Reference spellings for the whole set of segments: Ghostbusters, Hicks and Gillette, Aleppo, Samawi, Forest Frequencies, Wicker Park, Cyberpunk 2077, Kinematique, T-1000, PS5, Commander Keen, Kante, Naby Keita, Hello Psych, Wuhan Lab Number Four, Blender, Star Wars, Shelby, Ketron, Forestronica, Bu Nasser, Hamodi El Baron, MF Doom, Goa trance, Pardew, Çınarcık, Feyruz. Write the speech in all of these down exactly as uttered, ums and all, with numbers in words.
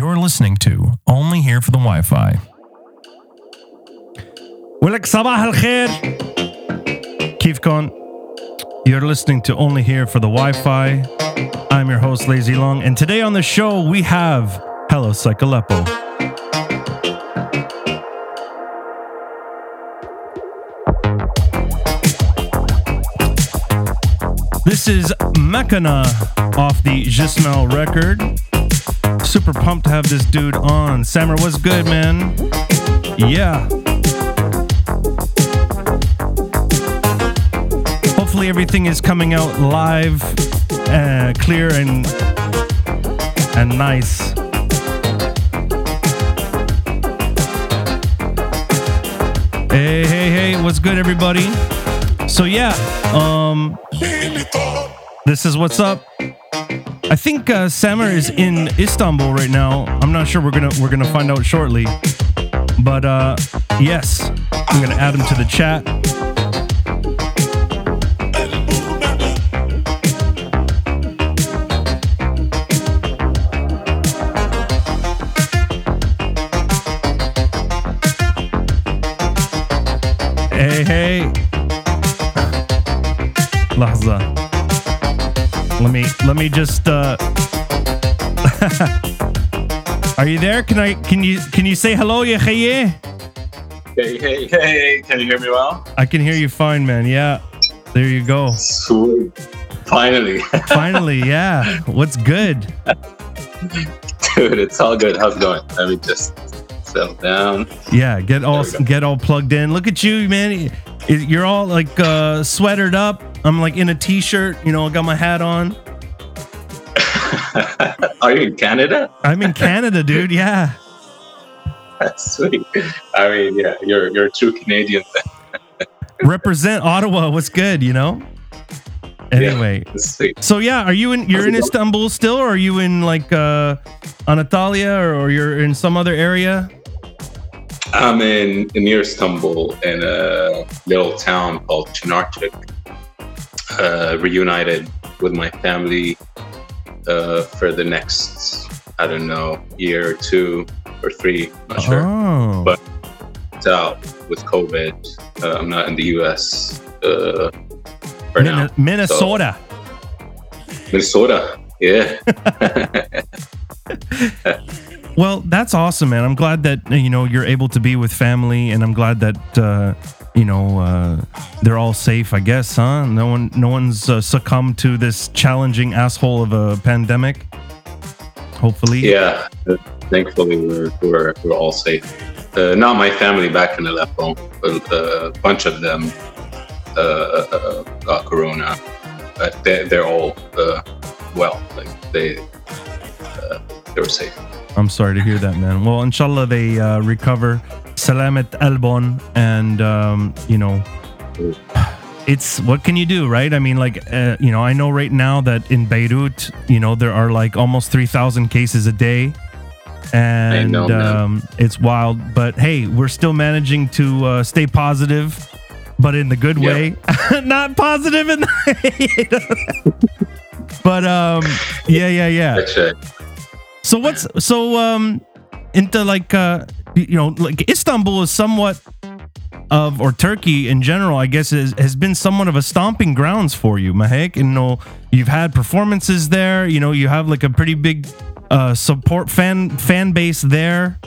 You're listening to Only Here for the Wi-Fi. Welek sabah al khair. Kifkon. You're listening to Only Here for the Wi-Fi. I'm your host, Lazy Long, and today on the show we have Hello Psych Aleppo. This is Mekana off the Jismel record. Super pumped to have this dude on. Samer, what's good, man? Yeah. Hopefully everything is coming out live, uh, clear and and nice. Hey, hey, hey, what's good, everybody? So yeah, um, this is what's up. I think uh, Samer is in Istanbul right now. I'm not sure. We're gonna we're gonna find out shortly. But uh, yes, I'm gonna add him to the chat. Hey, hey. Lahza. Let me let me just uh Are you there? Can I can you can you say hello, ya khayye? Hey, hey, hey, can you hear me well? I can hear you fine, man. Yeah. There you go. Sweet. Finally. Finally, yeah. What's good? Dude, it's all good. How's it going? Let me just settle down. Yeah, get all get all plugged in. Look at you, man. You're all like uh sweatered up. I'm like in a t-shirt, you know, I got my hat on. Are you in Canada? I'm in Canada, dude, yeah. That's sweet. I mean, yeah, you're you're a true Canadian. Represent Ottawa, what's good, you know? Anyway. Yeah, sweet. So yeah, are you in you're in Istanbul still, or are you in like uh Anatolia, or, or you're in some other area? I'm in near Istanbul in a little town called Çınarcık. Uh, reunited with my family uh, for the next, I don't know, year or two or three, I'm not oh. sure. But it's out with COVID. Uh, I'm not in the U S uh, for Min- now. Minnesota. So, Minnesota, yeah. Well, that's awesome, man. I'm glad that, you know, you're able to be with family, and I'm glad that... Uh, You know, uh, they're all safe, I guess, huh? No one, no one's uh, succumbed to this challenging asshole of a pandemic. Hopefully, yeah. Thankfully, we're we're, we're all safe. Uh, not my family back in Aleppo, but a bunch of them uh, uh, got corona. Uh, they, they're all uh, well. Like they, uh, they were safe. I'm sorry to hear that, man. Well, inshallah, they uh, recover. Salamat Albon, and um, you know, it's what can you do, right? I mean, like, uh, you know, I know right now that in Beirut, you know, there are like almost three thousand cases a day, and know, um, it's wild. But hey, we're still managing to uh, stay positive, but in the good way, yep. Not positive in the. You know? But um, yeah, yeah, yeah. That's right. So what's so um, into like uh. You know, like Istanbul is somewhat of, or Turkey in general, I guess, is, has been somewhat of a stomping grounds for you, Mahek. And you know, you've had performances there. You know, you have like a pretty big uh, support fan fan base there.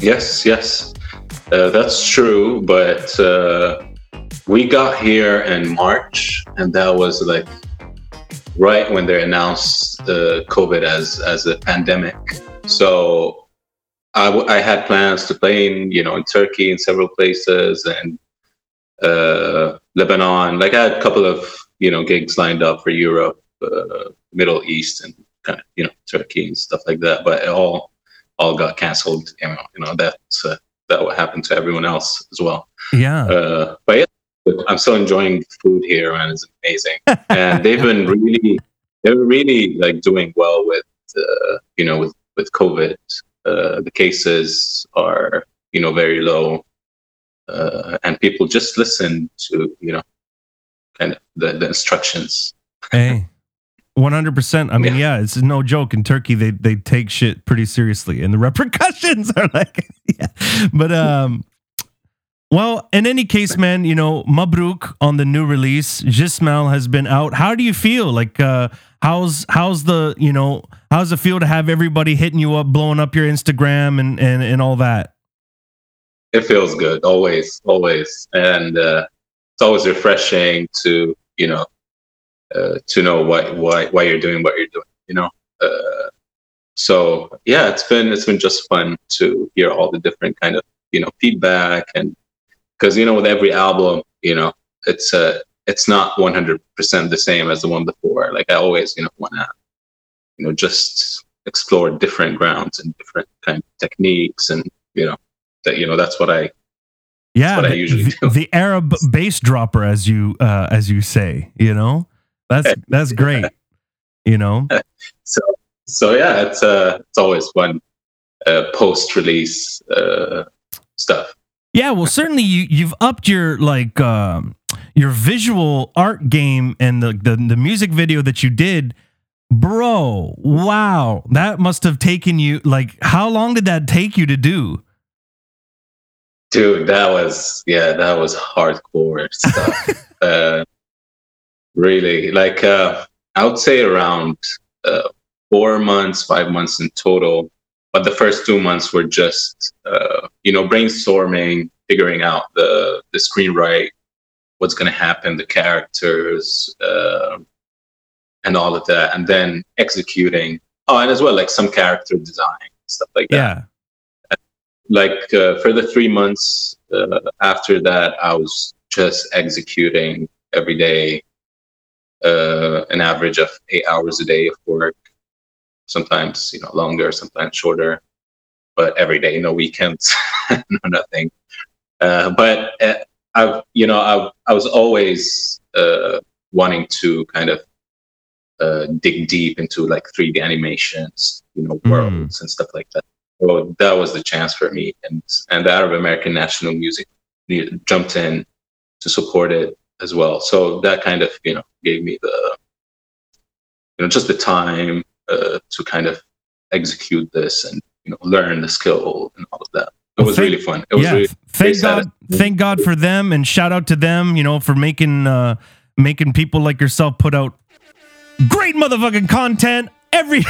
Yes, yes, uh, that's true. But uh, we got here in March, and that was like right when they announced uh, COVID as as a pandemic. So. I, w- I had plans to play in, you know, in Turkey, in several places, and uh, Lebanon. Like, I had a couple of, you know, gigs lined up for Europe, uh, Middle East, and kind of, you know, Turkey and stuff like that. But it all, all got canceled. You know, you know that's uh, that what happened to everyone else as well. Yeah. Uh, but yeah, I'm still enjoying the food here, man. It's amazing, and they've been really, they're really like doing well with, uh, you know, with with COVID. Uh, the cases are, you know, very low, uh, and people just listen to, you know, kind of the, the instructions. Hey, one hundred percent. I mean, yeah. yeah, it's no joke. In Turkey, they they take shit pretty seriously, and the repercussions are like, yeah. But um, well, in any case, man, you know, Mabruk on the new release. Jismel has been out. How do you feel? Like, uh, how's how's the you know how's it feel to have everybody hitting you up, blowing up your Instagram and and and all that? It feels good, always, always, and uh, it's always refreshing to you know. Uh, to know why why why you're doing what you're doing, you know. Uh, so yeah, it's been it's been just fun to hear all the different kind of you know feedback, and because you know with every album, you know, it's uh it's not one hundred percent the same as the one before. Like I always you know want to you know just explore different grounds and different kind of techniques, and you know that you know that's what I. Yeah, what the, I usually do. The Arab bass dropper, as you uh, as you say, you know. That's that's great, you know. So so yeah, it's uh it's always fun uh, post release uh, stuff. Yeah, well, certainly you you've upped your like um, your visual art game and the, the the music video that you did, bro. Wow, that must have taken you like how long did that take you to do? Dude, that was yeah, that was hardcore stuff. uh, Really, like uh, I would say around uh, four months, five months in total. But the first two months were just, uh, you know, brainstorming, figuring out the the screenwrite, what's going to happen, the characters, uh, and all of that, and then executing. Oh, and as well, like some character design stuff like that. Yeah. Like uh, for the three months uh, after that, I was just executing every day. Uh, an average of eight hours a day of work, sometimes you know longer, sometimes shorter, but every day, no weekends, no nothing. Uh, but uh, I've you know I've, I was always uh, wanting to kind of uh, dig deep into like three D animations, you know, worlds mm. and stuff like that. So that was the chance for me, and and the Arab American National Music jumped in to support it as well. So that kind of, you know, gave me the, you know, just the time uh, to kind of execute this and, you know, learn the skill and all of that. It well, was thank, really fun. It was yeah, really thank God, thank God for them, and shout out to them, you know, for making, uh, making people like yourself put out great motherfucking content every,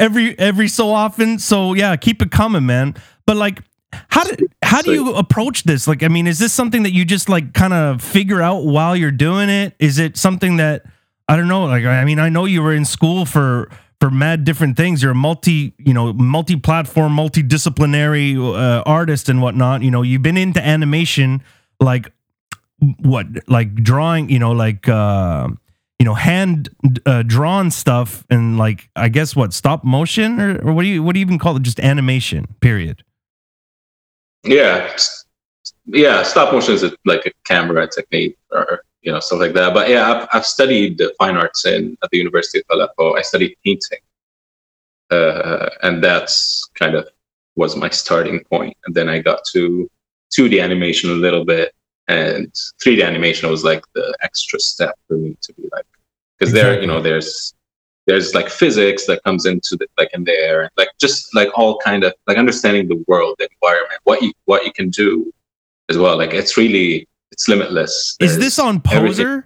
every, every so often. So yeah, keep it coming, man. But like, How do how do you approach this? Like, I mean, is this something that you just like kind of figure out while you're doing it? Is it something that I don't know? Like, I mean, I know you were in school for for mad different things. You're a multi, you know, multi-platform, multidisciplinary uh, artist and whatnot. You know, you've been into animation, like what, like drawing, you know, like uh, you know, hand uh, drawn stuff, and like I guess what stop motion or, or what do you what do you even call it? Just animation, period. Yeah, yeah. Stop motion is a, like a camera technique, or you know, stuff like that. But yeah, I've, I've studied fine arts in at the University of Aleppo. I studied painting, uh, and that's kind of was my starting point. And then I got to two D animation a little bit, and three D animation was like the extra step for me to be like, because exactly. there, you know, there's there's like physics that comes into the, like in there, like just like all kind of like understanding the world, the environment, what you, what you can do as well. Like it's really, it's limitless. There's is this on Poser? Everything.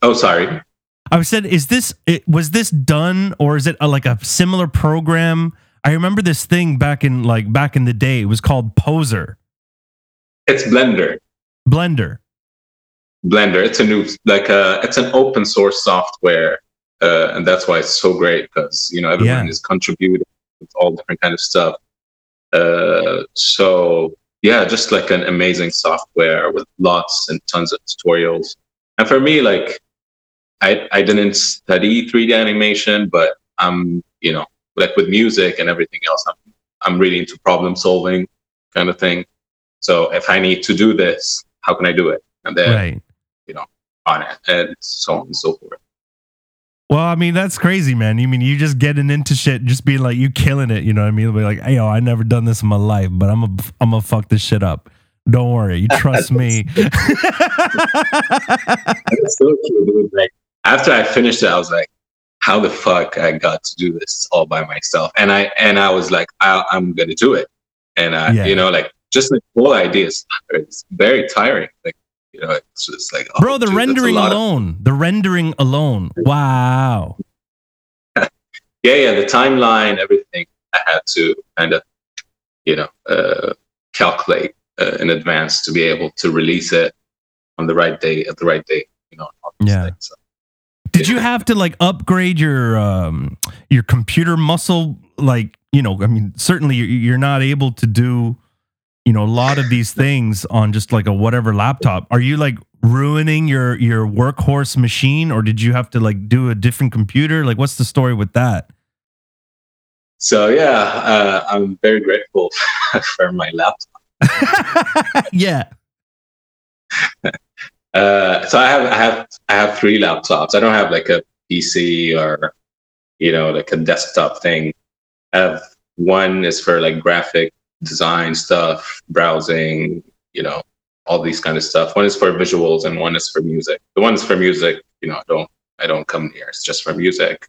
Oh, sorry. I said, is this, it, was this done or is it a, like a similar program? I remember this thing back in like back in the day, it was called Poser. It's Blender. Blender. Blender, it's a new like uh it's an open source software, uh and that's why it's so great, because you know everyone yeah. is contributing with all different kind of stuff, uh so yeah, just like an amazing software with lots and tons of tutorials. And for me, like i i didn't study three D animation, but I'm you know like with music and everything else, i'm i'm really into problem solving kind of thing. So if I need to do this, how can I do it? And then right. you know, on it, and so on and so forth. Well, I mean, that's crazy, man. You I mean you just getting into shit and just being like, you killing it, you know what I mean? It'll be like, hey, yo, I never done this in my life, but I'm a, I'm gonna fuck this shit up. Don't worry, you trust me. It's so cute, dude. Like, after I finished it, I was like, how the fuck I got to do this all by myself? And I and I was like, I, I'm gonna do it. And I, yeah. you know, like just the whole idea is it's very tiring. Like, you know, it's just like, oh, bro, the dude, rendering alone, of- the rendering alone. Wow. yeah, yeah, the timeline, everything. I had to kind of, you know, uh, calculate uh, in advance to be able to release it on the right day at the right day. You know, yeah. Things, so. Did you have to like upgrade your um, your computer muscle? Like, you know, I mean, certainly you're not able to do, you know, a lot of these things on just like a whatever laptop. Are you like ruining your your workhorse machine, or did you have to like do a different computer? Like, what's the story with that? So yeah, uh, I'm very grateful for my laptop. yeah. Uh, so I have I have I have three laptops. I don't have like a P C or, you know, like a desktop thing. I have one is for like graphic design stuff, browsing, you know, all these kind of stuff. One is for visuals and one is for music. The one's for music, you know, I don't I don't come near. It's just for music,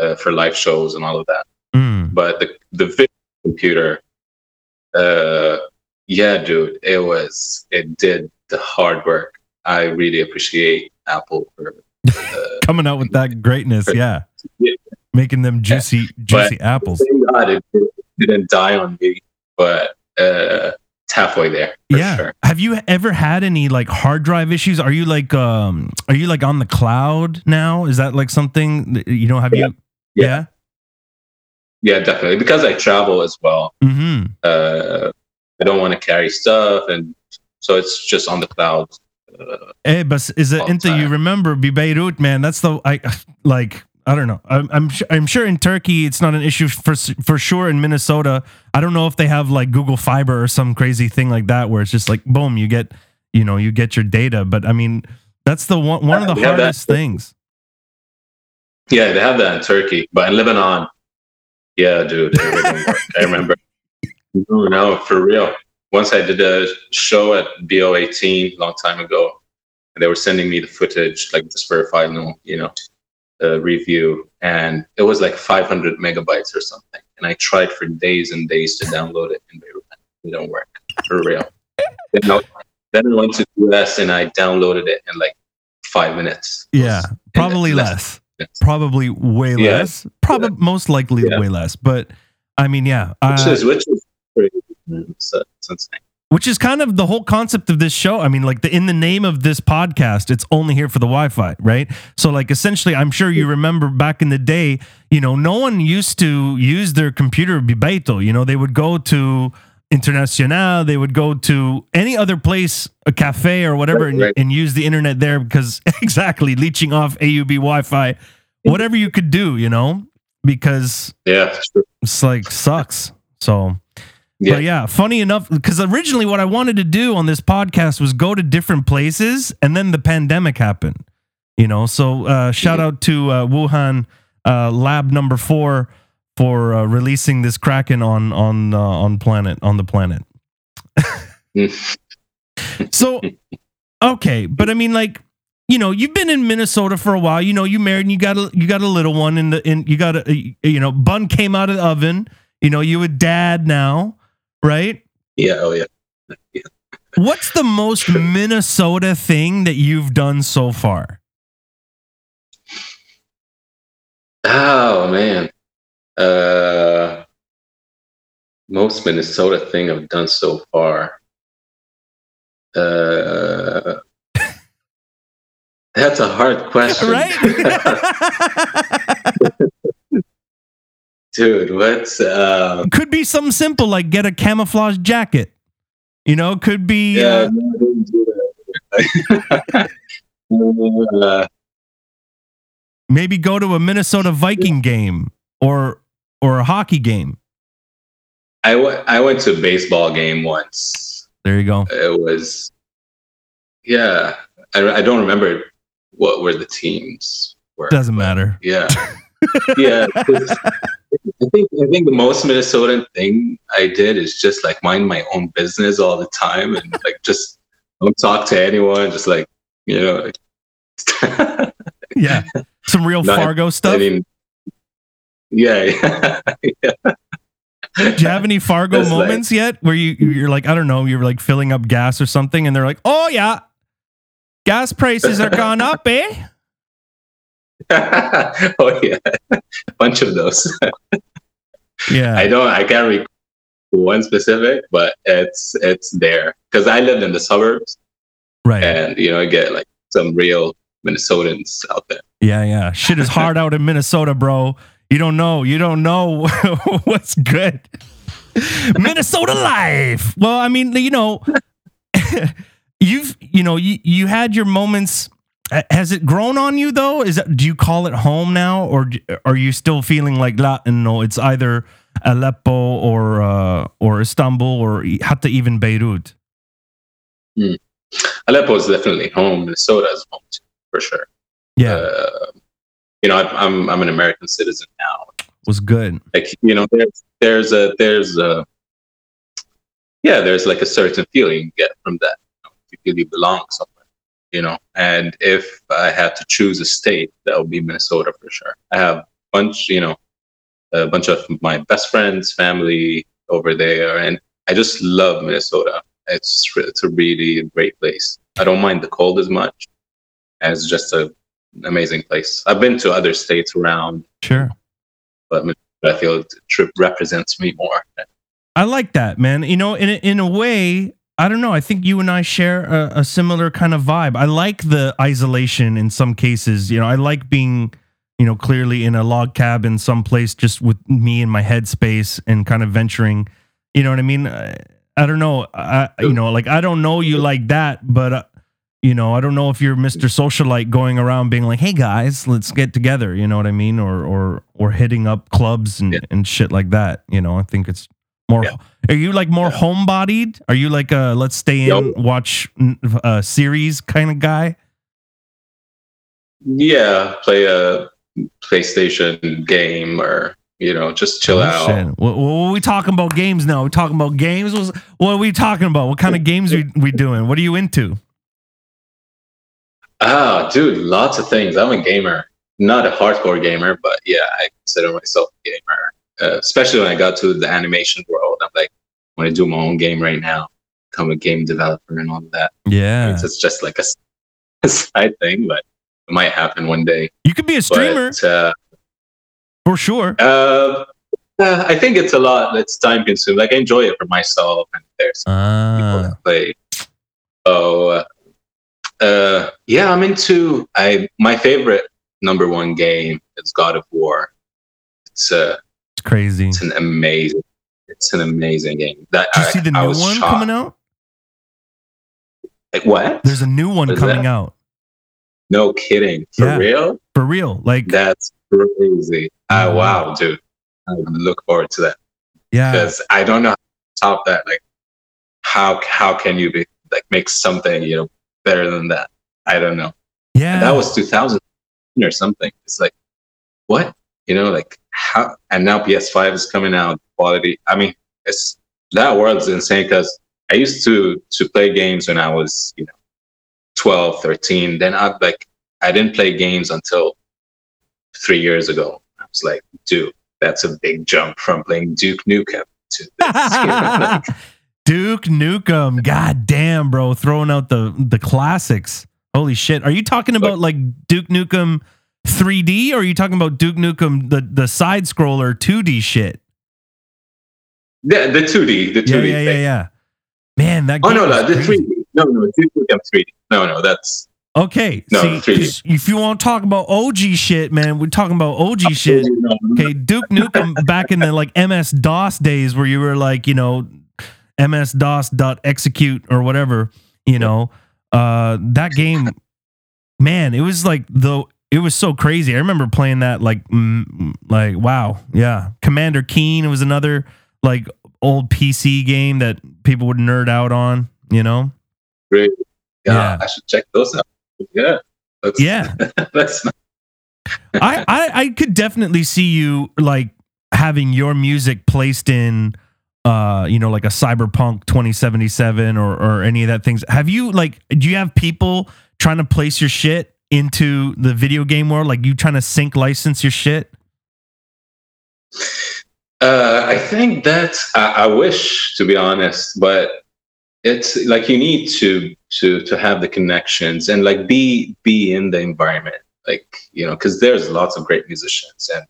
uh, for live shows and all of that. Mm. But the the video computer, uh, yeah, dude, it was it did the hard work. I really appreciate Apple for uh, coming out with that greatness. For, yeah. yeah, making them juicy, yeah. juicy but apples. Thank God it didn't die on me, but uh, it's halfway there. For yeah. Sure. Have you ever had any like hard drive issues? Are you like um, are you like on the cloud now? Is that like something that, you know? Have yeah. you? Yeah. yeah. Yeah, definitely. Because I travel as well. Mm-hmm. Uh, I don't want to carry stuff, and so it's just on the cloud. Uh, hey, but is it into you remember Beirut, man? That's the I like. I don't know. I'm I'm sure, I'm sure in Turkey it's not an issue for for sure. In Minnesota, I don't know if they have like Google Fiber or some crazy thing like that where it's just like boom, you get you know you get your data. But I mean, that's the one one yeah, of the hardest things. Yeah, they have that in Turkey, but in Lebanon. Yeah, dude. I remember. No, no, for real. Once I did a show at B O eighteen a long time ago, and they were sending me the footage, like just for a final, you know, uh, review, and it was like five hundred megabytes or something. And I tried for days and days to download it, and it don't work. For real. Then I, then I went to the U S and I downloaded it in like five minutes. Yeah, probably less. less. Probably way yeah. less. Probably yeah. most likely yeah. way less. But I mean, yeah, uh, which is which is pretty, it's, it's insane. Which is kind of the whole concept of this show. I mean, like the in the name of this podcast, it's only here for the Wi-Fi, right? So, like, essentially, I'm sure you remember back in the day, you know, no one used to use their computer bibeto. You know, they would go to International, they would go to any other place, a cafe or whatever, right, right. And, and use the internet there because exactly leeching off A U B Wi-Fi, whatever you could do, you know, because yeah, sure. It's like sucks. So, yeah. But yeah, funny enough, because originally what I wanted to do on this podcast was go to different places, and then the pandemic happened, you know. So uh, shout yeah. out to uh, Wuhan uh, lab number four. For uh, releasing this Kraken on on uh, on planet on the planet. So, okay, but I mean, like, you know, you've been in Minnesota for a while. You know, you married and you got a you got a little one in the in you got a you know bun came out of the oven. You know, you a dad now, right? Yeah. Oh yeah. yeah. What's the most Minnesota thing that you've done so far? Oh man. Uh, most Minnesota thing I've done so far. Uh, that's a hard question, right? Dude, what's uh? Could be something simple like get a camouflage jacket. You know, could be. Yeah, uh, no, I didn't do that. uh, maybe go to a Minnesota Viking game or. Or a hockey game. I, w- I went to a baseball game once. There you go. It was, yeah. I, I don't remember what were the teams. Were, Doesn't matter. Yeah, yeah. I think I think the most Minnesotan thing I did is just like mind my own business all the time and like just don't talk to anyone. Just like you know, Yeah. Some real no, Fargo stuff. I mean, yeah. Yeah. Do you have any Fargo That's moments like, yet where you, you're like, I don't know, you're like filling up gas or something and they're like, oh yeah, gas prices are gone up, eh? Oh yeah. Bunch of those. Yeah. I don't, I can't recall one specific, but it's, it's there. Cause I lived in the suburbs. Right. And you know, I get like some real Minnesotans out there. Yeah. Yeah. Shit is hard out in Minnesota, bro. You don't know. You don't know what's good. Minnesota life. Well, I mean, you know, you've, you know, you, you had your moments. Has it grown on you though? Is that, do you call it home now, or are you still feeling like Latin? No, it's either Aleppo or uh, or Istanbul or hatta even Beirut. Mm. Aleppo is definitely home. Minnesota is home too, for sure. Yeah. Uh, You know, I, I'm I'm an American citizen now. Was good. Like, you know, there's there's a there's a yeah, there's like a certain feeling you get from that. You know, you feel you belong somewhere. You know, and if I had to choose a state, that would be Minnesota for sure. I have a bunch, you know, a bunch of my best friends, family over there, and I just love Minnesota. It's it's a really great place. I don't mind the cold as much, and it's just a amazing place. I've been to other states around, sure, but I feel the trip represents me more. I like that, man. You know, in a, in a way, I don't know. I think you and I share a, a similar kind of vibe. I like the isolation in some cases. You know, I like being, you know, clearly in a log cabin someplace just with me and my headspace and kind of venturing. You know what I mean? I, I don't know. I, you know, like I don't know you like that, but. Uh, You know, I don't know if you're Mister Socialite going around being like, hey guys, let's get together, you know what I mean? Or or or hitting up clubs and, yeah. and shit like that. You know, I think it's more yeah. Are you like more yeah. homebodied? Are you like a let's stay in, Yo. watch a series kind of guy? Yeah, play a PlayStation game or, you know, just chill oh, out. What, what are we talking about games now? We're talking about games? What are we talking about? What kind of games are we doing? What are you into? Ah, dude, lots of things. I'm a gamer, not a hardcore gamer, but yeah, I consider myself a gamer, uh, especially when I got to the animation world. I'm like, I want to do my own game right now, become a game developer and all of that. Yeah. It's, it's just like a, a side thing, but it might happen one day. You could be a streamer. But, uh, for sure. Uh, uh, I think it's a lot. It's time consuming. Like, I enjoy it for myself, and there's uh. people that play. So, uh, Uh, yeah, I'm into. I my favorite number one game is God of War. It's uh, it's crazy. It's an amazing. It's an amazing game. That Did you I, see the new one shocked. coming out? Like what? There's a new one What's coming that? out. No kidding. For yeah, real? For real? Like that's crazy. Oh uh, wow, dude! I look forward to that. Yeah, because I don't know how to top that. Like how how can you be like make something, you know, better than that? I don't know. Yeah, and that was two thousand or something. It's like, what? You know, like how? And now P S five is coming out. Quality. I mean, it's that world's insane. Because I used to to play games when I was, you know, twelve, thirteen. Then I like I didn't play games until three years ago. I was like, dude, that's a big jump from playing Duke Nukem to this. Duke Nukem, god damn, bro, throwing out the, the classics. Holy shit. Are you talking about like Duke Nukem three D, or are you talking about Duke Nukem the, the side scroller two D shit? Yeah, the two D, the two D yeah, yeah, thing. Yeah, yeah. Man, that game Oh no, no, the crazy. three D. No, no, Duke Nukem three D. No, no, that's Okay. No, see, three D. If you want to talk about O G shit, man, we're talking about O G oh, shit. No, no. Okay, Duke Nukem back in the like M S DOS days where you were like, you know, M S DOS dot execute or whatever, you know, uh, that game, man, it was like the, it was so crazy. I remember playing that like, mm, like, wow. Yeah. Commander Keen. It was another like old P C game that people would nerd out on, you know? Great. Yeah, yeah. I should check those out. Yeah. That's, yeah. That's not- I, I, I could definitely see you like having your music placed in, Uh, you know, like a Cyberpunk twenty seventy-seven or or any of that things. Have you like? Do you have people trying to place your shit into the video game world? Like you trying to sync license your shit? Uh, I think that's, I, I wish, to be honest, but it's like, you need to, to, to have the connections and like be, be in the environment. Like, you know, cause there's lots of great musicians and,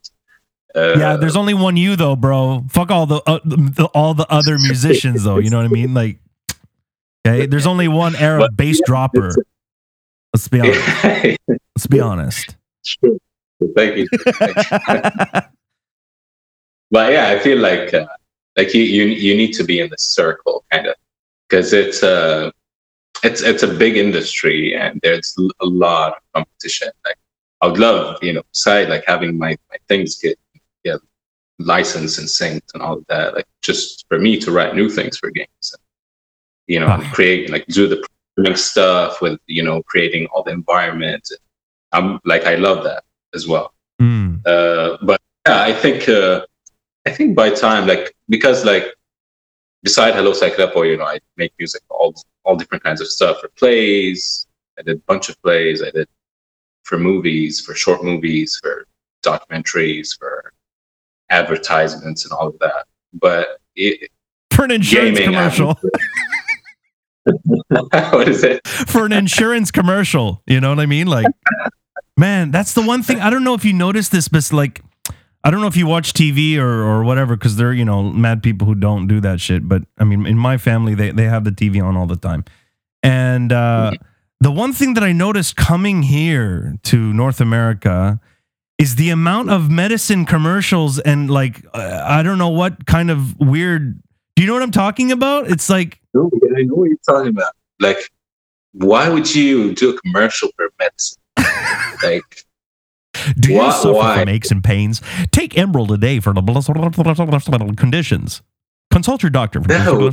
Uh, yeah, there's only one you though, bro. Fuck all the, uh, the all the other musicians though. You know what I mean? Like, okay, there's only one Arab but, bass yeah, dropper. Let's be honest. Let's be honest. True. Thank you. Thank you. But yeah, I feel like uh, like you, you you need to be in the circle kind of, because it's a uh, it's it's a big industry and there's a lot of competition. Like, I would love, you know, side like having my my things get. Yeah, license and synced and all of that. Like just for me to write new things for games, and, you know, wow. create like do the programming stuff with, you know, creating all the environment. I'm like, I love that as well. Mm. Uh, but yeah, I think uh, I think by time like because like beside Hello Psych, you know, I make music for all all different kinds of stuff for plays. I did a bunch of plays. I did for movies, for short movies, for documentaries, for advertisements and all of that, but it, for an insurance commercial. What is it? For an insurance commercial, you know what I mean? Like, man, that's the one thing. I don't know if you noticed this, but like, I don't know if you watch T V or or whatever, because they're, you know, mad people who don't do that shit. But I mean, in my family, they they have the T V on all the time, and uh, mm-hmm. the one thing that I noticed coming here to North America is the amount of medicine commercials and like, uh, I don't know what kind of weird, do you know what I'm talking about? It's like, no, I know what you're talking about. Like, why would you do a commercial for medicine? Like, do you why, suffer why? from aches and pains? Take Emerald today for the conditions. Consult your doctor. For no.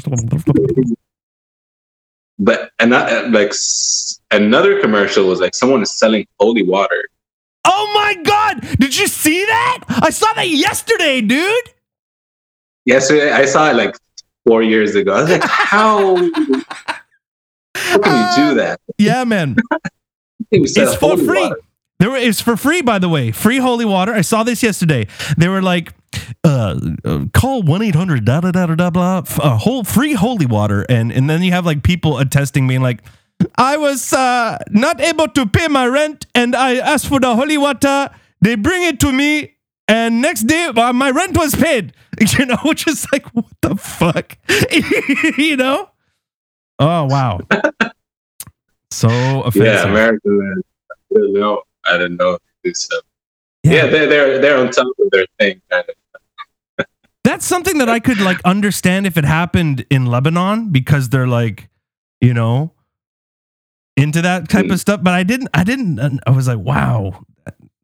But another, like another commercial was like, someone is selling holy water. Oh my God! Did you see that? I saw that yesterday, dude. Yesterday, I saw it like four years ago. I was like, "How? How can you do that?" Yeah, man. It's for free. Water. There were, it's for free, by the way. Free holy water. I saw this yesterday. They were like, uh, uh, "Call one eight hundred da da da da blah uh, whole free holy water," and and then you have like people attesting, being like, I was uh, not able to pay my rent and I asked for the holy water. They bring it to me and next day uh, my rent was paid. You know, which is like, what the fuck? You know? Oh, wow. So offensive. Yeah, America, man. I don't know. I don't know. So, yeah, yeah they're, they're, they're on top of their thing. Kind of. That's something that I could like understand if it happened in Lebanon because they're like, you know, into that type of stuff, but I didn't. I didn't. I was like, "Wow,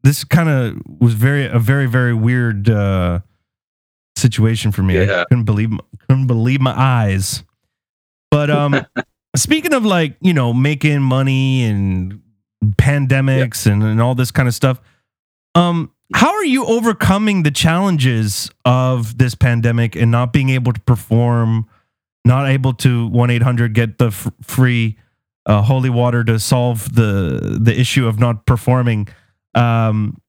this kind of was very a very very weird uh, situation for me." Yeah. I couldn't believe couldn't believe my eyes. But um, speaking of like, you know, making money and pandemics yeah. and, and all this kind of stuff, um, how are you overcoming the challenges of this pandemic and not being able to perform, not able to one eight hundred get the f- free. Uh, holy water to solve the the issue of not performing. Um,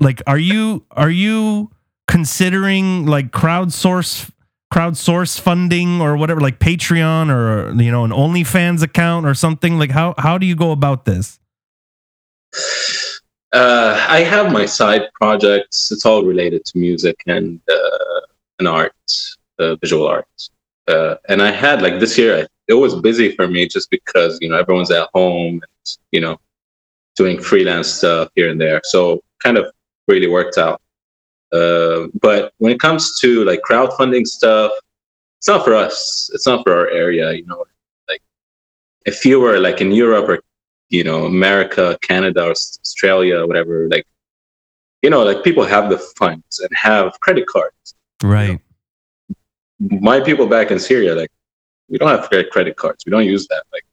like, are you are you considering like crowdsource crowdsource funding or whatever, like Patreon or, you know, an OnlyFans account or something? Like, how how do you go about this? Uh, I have my side projects. It's all related to music and uh, and art, uh, visual art. Uh, and I had like this year. I It was busy for me just because, you know, everyone's at home, and, you know, doing freelance stuff here and there. So kind of really worked out. Uh, but when it comes to like crowdfunding stuff, it's not for us. It's not for our area. You know, like if you were like in Europe or, you know, America, Canada, or Australia, or whatever, like, you know, like people have the funds and have credit cards. Right. You know? My people back in Syria, like, we don't have credit cards. We don't use that, like,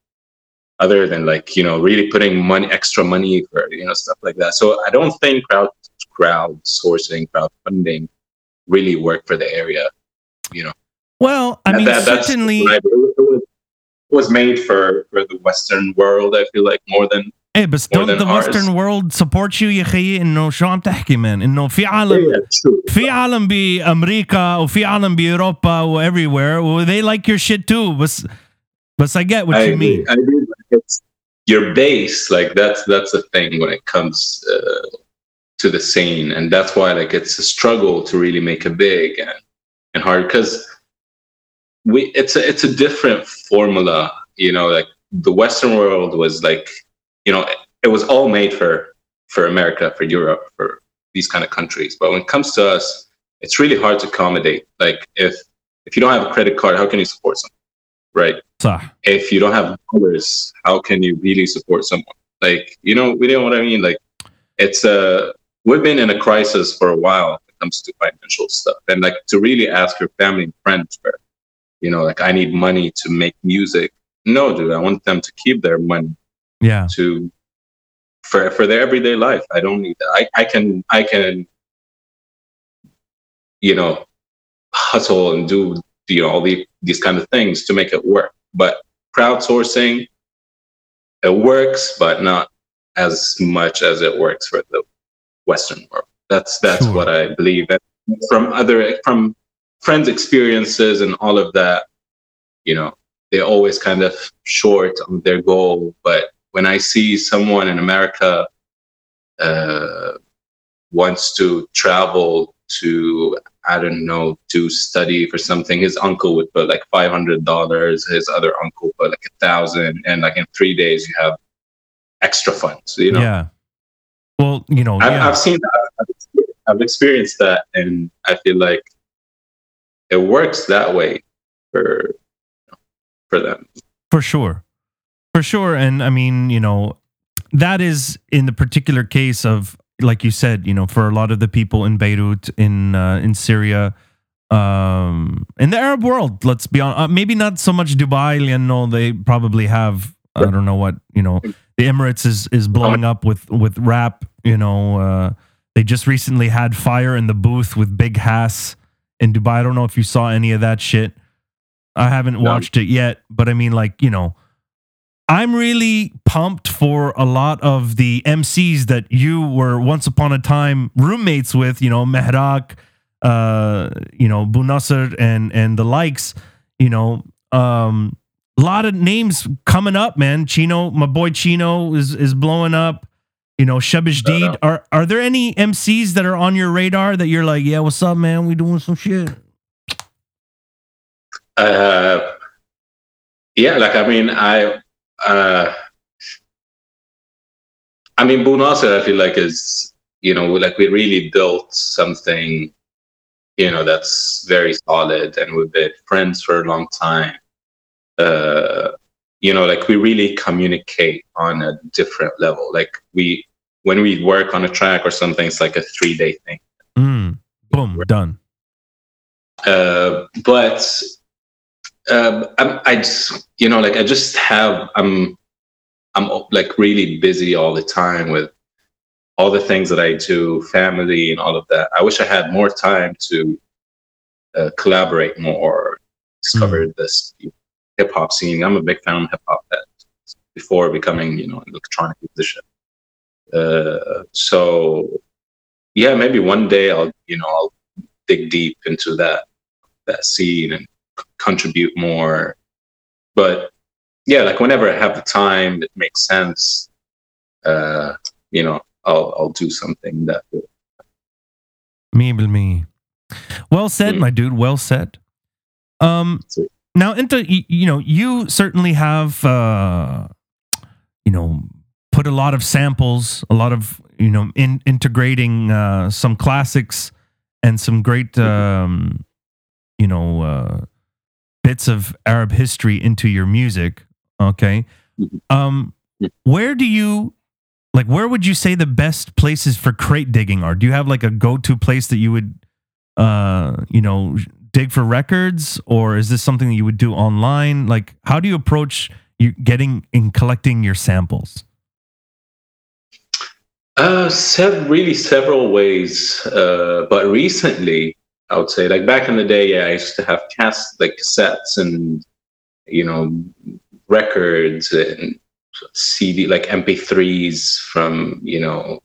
other than like, you know, really putting money, extra money for, you know, stuff like that. So I don't think crowd crowdsourcing, crowdfunding really work for the area, you know. Well, I mean, that, that's certainly it was made for, for the Western world. I feel like more than ايه بس don't the western world support you يا اخي انه شو عم تحكي مان انه في عالم في عالم بامريكا وفي عالم باوروبا و everywhere they like your shit too بس بس I get what I you mean, mean. I mean like it's your base like that's that's a thing when it comes uh, to the scene and that's why like it's a struggle to really make it big and, and hard because we it's a, it's a different formula you know like the western world was like you know it was all made for for America for Europe for these kind of countries but when it comes to us it's really hard to accommodate like if if you don't have a credit card how can you support someone right so if you don't have dollars how can you really support someone like you know we you know what I mean like it's a uh, we've been in a crisis for a while when it comes to financial stuff and like to really ask your family and friends for you know like I need money to make music no dude I want them to keep their money yeah to for for their everyday life I don't need that I, I can I can you know hustle and do you know all the, these kind of things to make it work but crowdsourcing it works but not as much as it works for the Western world that's that's sure. what I believe and from other from friends experiences and all of that you know they're always kind of short on their goal but when I see someone in America uh, wants to travel to, I don't know, to study for something, his uncle would put like five hundred dollars, his other uncle put like a thousand, and like in three days you have extra funds, you know? Yeah. Well, you know, I've, yeah. I've seen that. I've experienced that, and I feel like it works that way for, you know, for them. For sure. For sure. And I mean, you know, that is in the particular case of, like you said, you know, for a lot of the people in Beirut, in uh, in Syria, um, in the Arab world, let's be honest, uh, maybe not so much Dubai, you know, they probably have, I don't know what, you know, the Emirates is, is blowing up with, with rap, you know, uh, they just recently had fire in the booth with Big Hass in Dubai. I don't know if you saw any of that shit. I haven't watched it yet, but I mean, like, you know, I'm really pumped for a lot of the M Cs that you were once upon a time roommates with, you know, Mehrak, uh, you know, Bu Nasser and, and the likes, you know, um, a lot of names coming up, man. Chino, my boy Chino is, is blowing up, you know, Shabish Deed. No, no. Are, are there any M Cs that are on your radar that you're like, yeah, what's up, man? We doing some shit. Uh, yeah. Like, I mean, I, Uh, I mean, Bu Nasser, I feel like is, you know, like we really built something, you know, that's very solid and we've been friends for a long time. Uh, you know, like we really communicate on a different level. Like we, when we work on a track or something, it's like a three day thing. Mm, boom, we're done. Uh, but Um, I'm, I, just, you know, like I just have, I'm, I'm like really busy all the time with all the things that I do, family and all of that. I wish I had more time to uh, collaborate more, discover mm. this you know, hip hop scene. I'm a big fan of hip hop that before becoming, you know, an electronic musician. Uh, so yeah, maybe one day I'll, you know, I'll dig deep into that, that scene and contribute more. But yeah, like whenever I have the time, it makes sense. Uh, you know, I'll I'll do something that will. Me will me. Well said, mm. my dude. Well said. Um, now, into you know, you certainly have uh, you know, put a lot of samples, a lot of you know, in integrating uh, some classics and some great um, you know. Uh, bits of Arab history into your music, okay? Um, where do you, like, where would you say the best places for crate digging are? Do you have, like, a go-to place that you would, uh, you know, dig for records? Or is this something that you would do online? Like, how do you approach you getting and collecting your samples? Uh, sev- really several ways, uh, but recently, I would say, like back in the day, yeah, I used to have cast like cassettes and you know records and C D, like M P threes from, you know,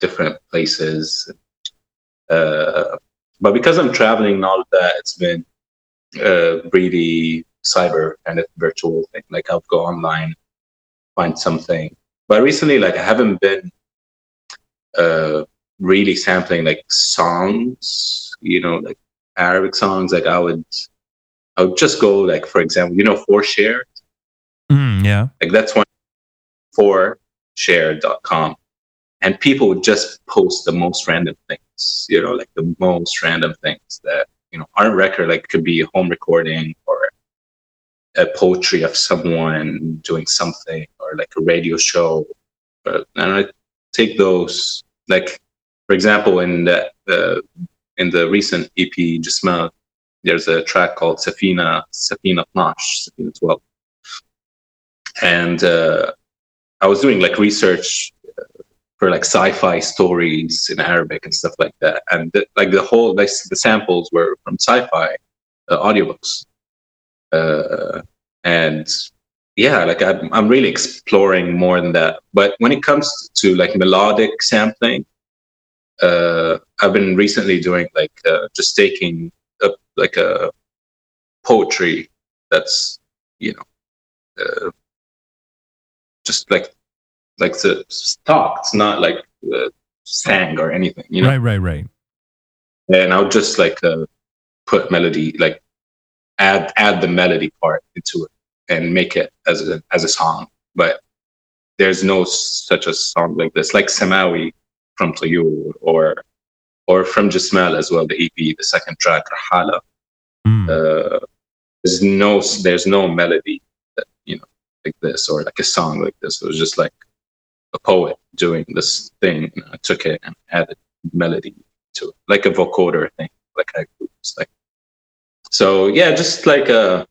different places. Uh, but because I'm traveling and all of that, it's been a really cyber kind of virtual thing. Like I'll go online, find something. But recently, like I haven't been uh, really sampling like songs, you know, like Arabic songs. Like I would, I would just go like, for example, you know, four share. Mm, yeah. Like that's one, four share dot com. And people would just post the most random things, you know, like the most random things that, you know, aren't record, like could be a home recording or a poetry of someone doing something or like a radio show. But, and I take those, like, for example, in the, the in the recent E P, Jismel, there's a track called Safina, Safina Nash, Safina twelve. And uh, I was doing like research for like sci-fi stories in Arabic and stuff like that. And the, like the whole, like, the samples were from sci-fi uh, audiobooks. Uh, and yeah, like I'm, I'm really exploring more than that. But when it comes to like melodic sampling, uh, I've been recently doing like uh, just taking a, like a poetry that's, you know, uh, just like, like the stock, it's not like uh, sang or anything, you know? Right, right, right. And I'll just like uh, put melody, like add add the melody part into it and make it as a, as a song. But there's no such a song like this, like Samawi from Toyur or or from Jismel as well, the E P, the second track, Rahala. Mm. Uh, there's no there's no melody that, you know, like this or like a song like this. It was just like a poet doing this thing, and I took it and added melody to it, like a vocoder thing, like I was like. So yeah, just like a,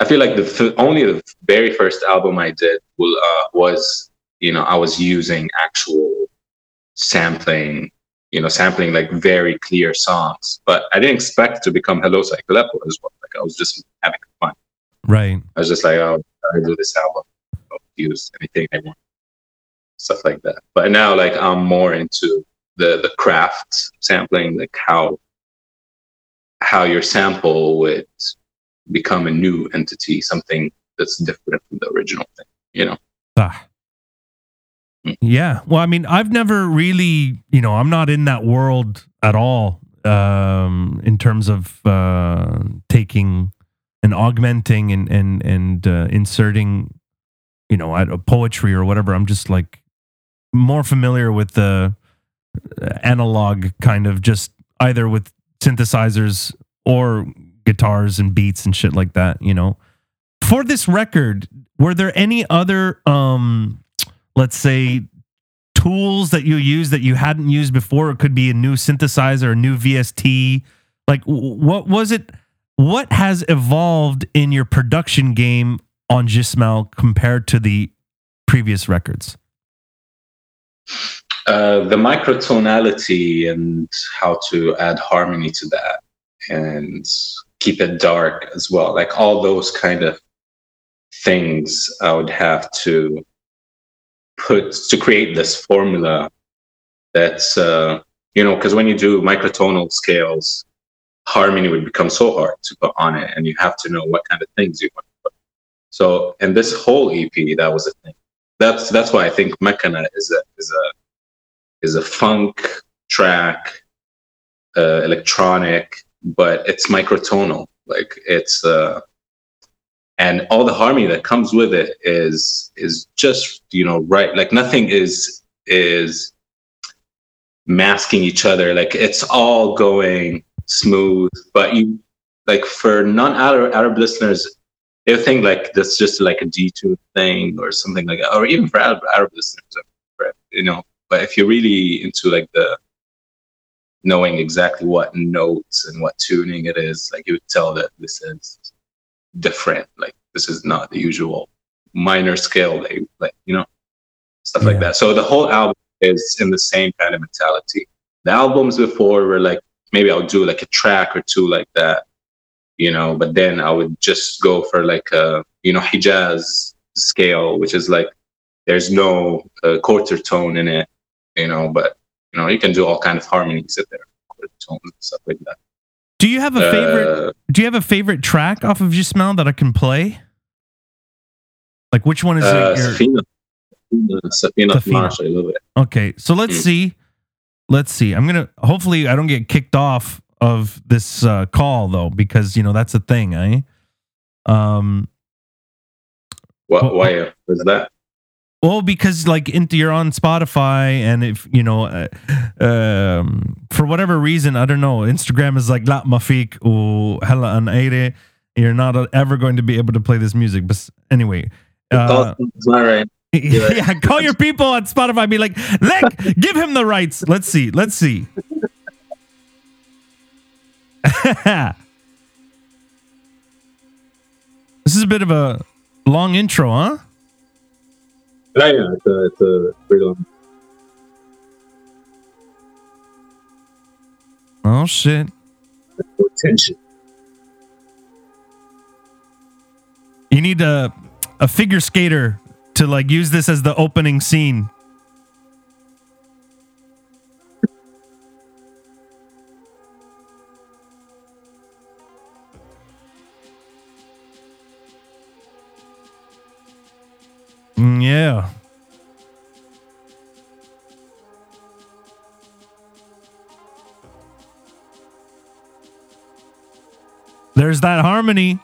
I feel like the only the very first album I did will, uh, was, you know, I was using actual sampling, you know, sampling like very clear songs, but I didn't expect to become Hello Psych Aleppo as well. Like I was just having fun. Right. I was just like, oh, I do this album, I'll use anything I want. Stuff like that. But now, like, I'm more into the the craft sampling, like how how your sample would become a new entity, something that's different from the original thing, you know? Ah. Mm. Yeah. Well, I mean, I've never really, you know, I'm not in that world at all, um, in terms of uh, taking and augmenting and, and, and uh, inserting, you know, a poetry or whatever. I'm just like, more familiar with the analog kind of, just either with synthesizers or guitars and beats and shit like that, you know. For this record, were there any other um let's say tools that you use that you hadn't used before? It could be a new synthesizer, a new V S T. Like, what was it, what has evolved in your production game on Jismel compared to the previous records? Uh, the microtonality and how to add harmony to that and keep it dark as well. Like all those kind of things I would have to put to create this formula that's, uh, you know, because when you do microtonal scales, harmony would become so hard to put on it, and you have to know what kind of things you want. So, and this whole E P, that was a thing. That's that's why I think Mekana is a is a is a funk track, uh, electronic, but it's microtonal. Like it's uh, and all the harmony that comes with it is is just, you know, right. Like nothing is is masking each other. Like it's all going smooth. But you, like for non-Arab Arab listeners, they think like that's just like a D two thing or something like that, or even for Arab, Arab listeners, you know. But if you're really into like the knowing exactly what notes and what tuning it is, like you would tell that this is different. Like this is not the usual minor scale, they like, you know, stuff yeah. like that. So the whole album is in the same kind of mentality. The albums before were like, maybe I'll do like a track or two like that, you know, but then I would just go for like, a, you know, Hijaz scale, which is like there's no uh, quarter tone in it, you know, but you know, you can do all kinds of harmonies at there, quarter tones and stuff like that. Do you have a favorite uh, do you have a favorite track off of Jismel that I can play? Like, which one is uh, like your... Safina. Safina, Safina. Marsh, I love it. Okay, so let's mm. see. Let's see. I'm going to... Hopefully, I don't get kicked off of this uh, call, though, because, you know, that's a thing, eh? Um, what, but, why uh, is that? Well, because, like, into, you're on Spotify, and if, you know, uh, um, for whatever reason, I don't know, Instagram is like, La Mafik, u Hella an Aire. You're not ever going to be able to play this music. But anyway... Uh, right. Yeah, call your people on Spotify. Be like, Lick, give him the rights. Let's see. Let's see. This is a bit of a long intro, huh? Yeah, yeah, it's a, it's a pretty long. Oh shit! Attention. You need to. A figure skater to like use this as the opening scene. Mm, yeah. There's that harmony.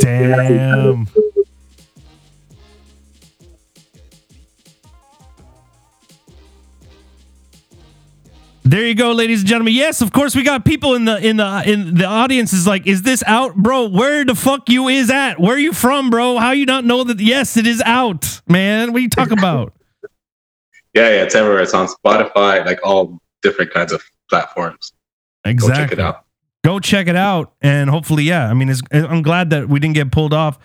Damn. There you go, ladies and gentlemen. Yes, of course we got people in the in the in the audience is like, is this out, bro? Where the fuck you is at? Where you from, bro? How you not know that? Yes, it is out, man. What are you talking about? Yeah, yeah, it's everywhere. It's on Spotify, like all different kinds of platforms. Exactly. Go check it out. Go check it out, and hopefully, yeah. I mean, it's, I'm glad that we didn't get pulled off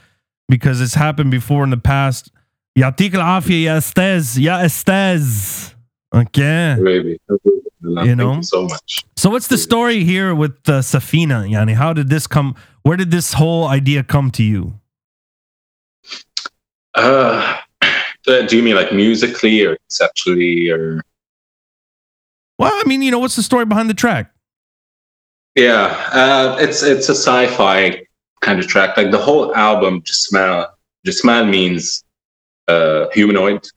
because it's happened before in the past. Yatik al-afia, ya estez, ya estez. Okay. Baby. You know? Thank you so much. So what's the story here with uh, Safina, Yani? How did this come? Where did this whole idea come to you? Uh, do you mean like musically or conceptually or? Well, I mean, you know, what's the story behind the track? Yeah, uh, it's it's a sci-fi kind of track. Like the whole album, Jismel, Jismel means uh, humanoid.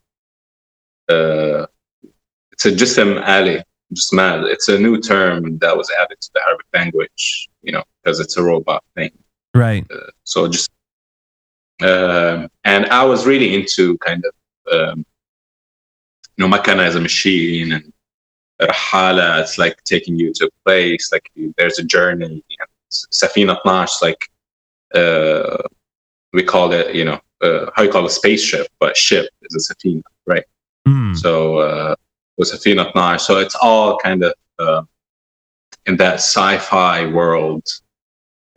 Uh, it's a Jism Ali, Jismel. It's a new term that was added to the Arabic language, you know, because it's a robot thing. Right. Uh, so just, uh, and I was really into kind of, um, you know, Mekana as a machine and Rahala, it's like taking you to a place, like there's a journey. Safina Tnash, like uh, we call it, you know, uh, how you call a spaceship, but ship is a Safina, right? Mm. So uh, it was Safina Tnash. So it's all kind of uh, in that sci-fi world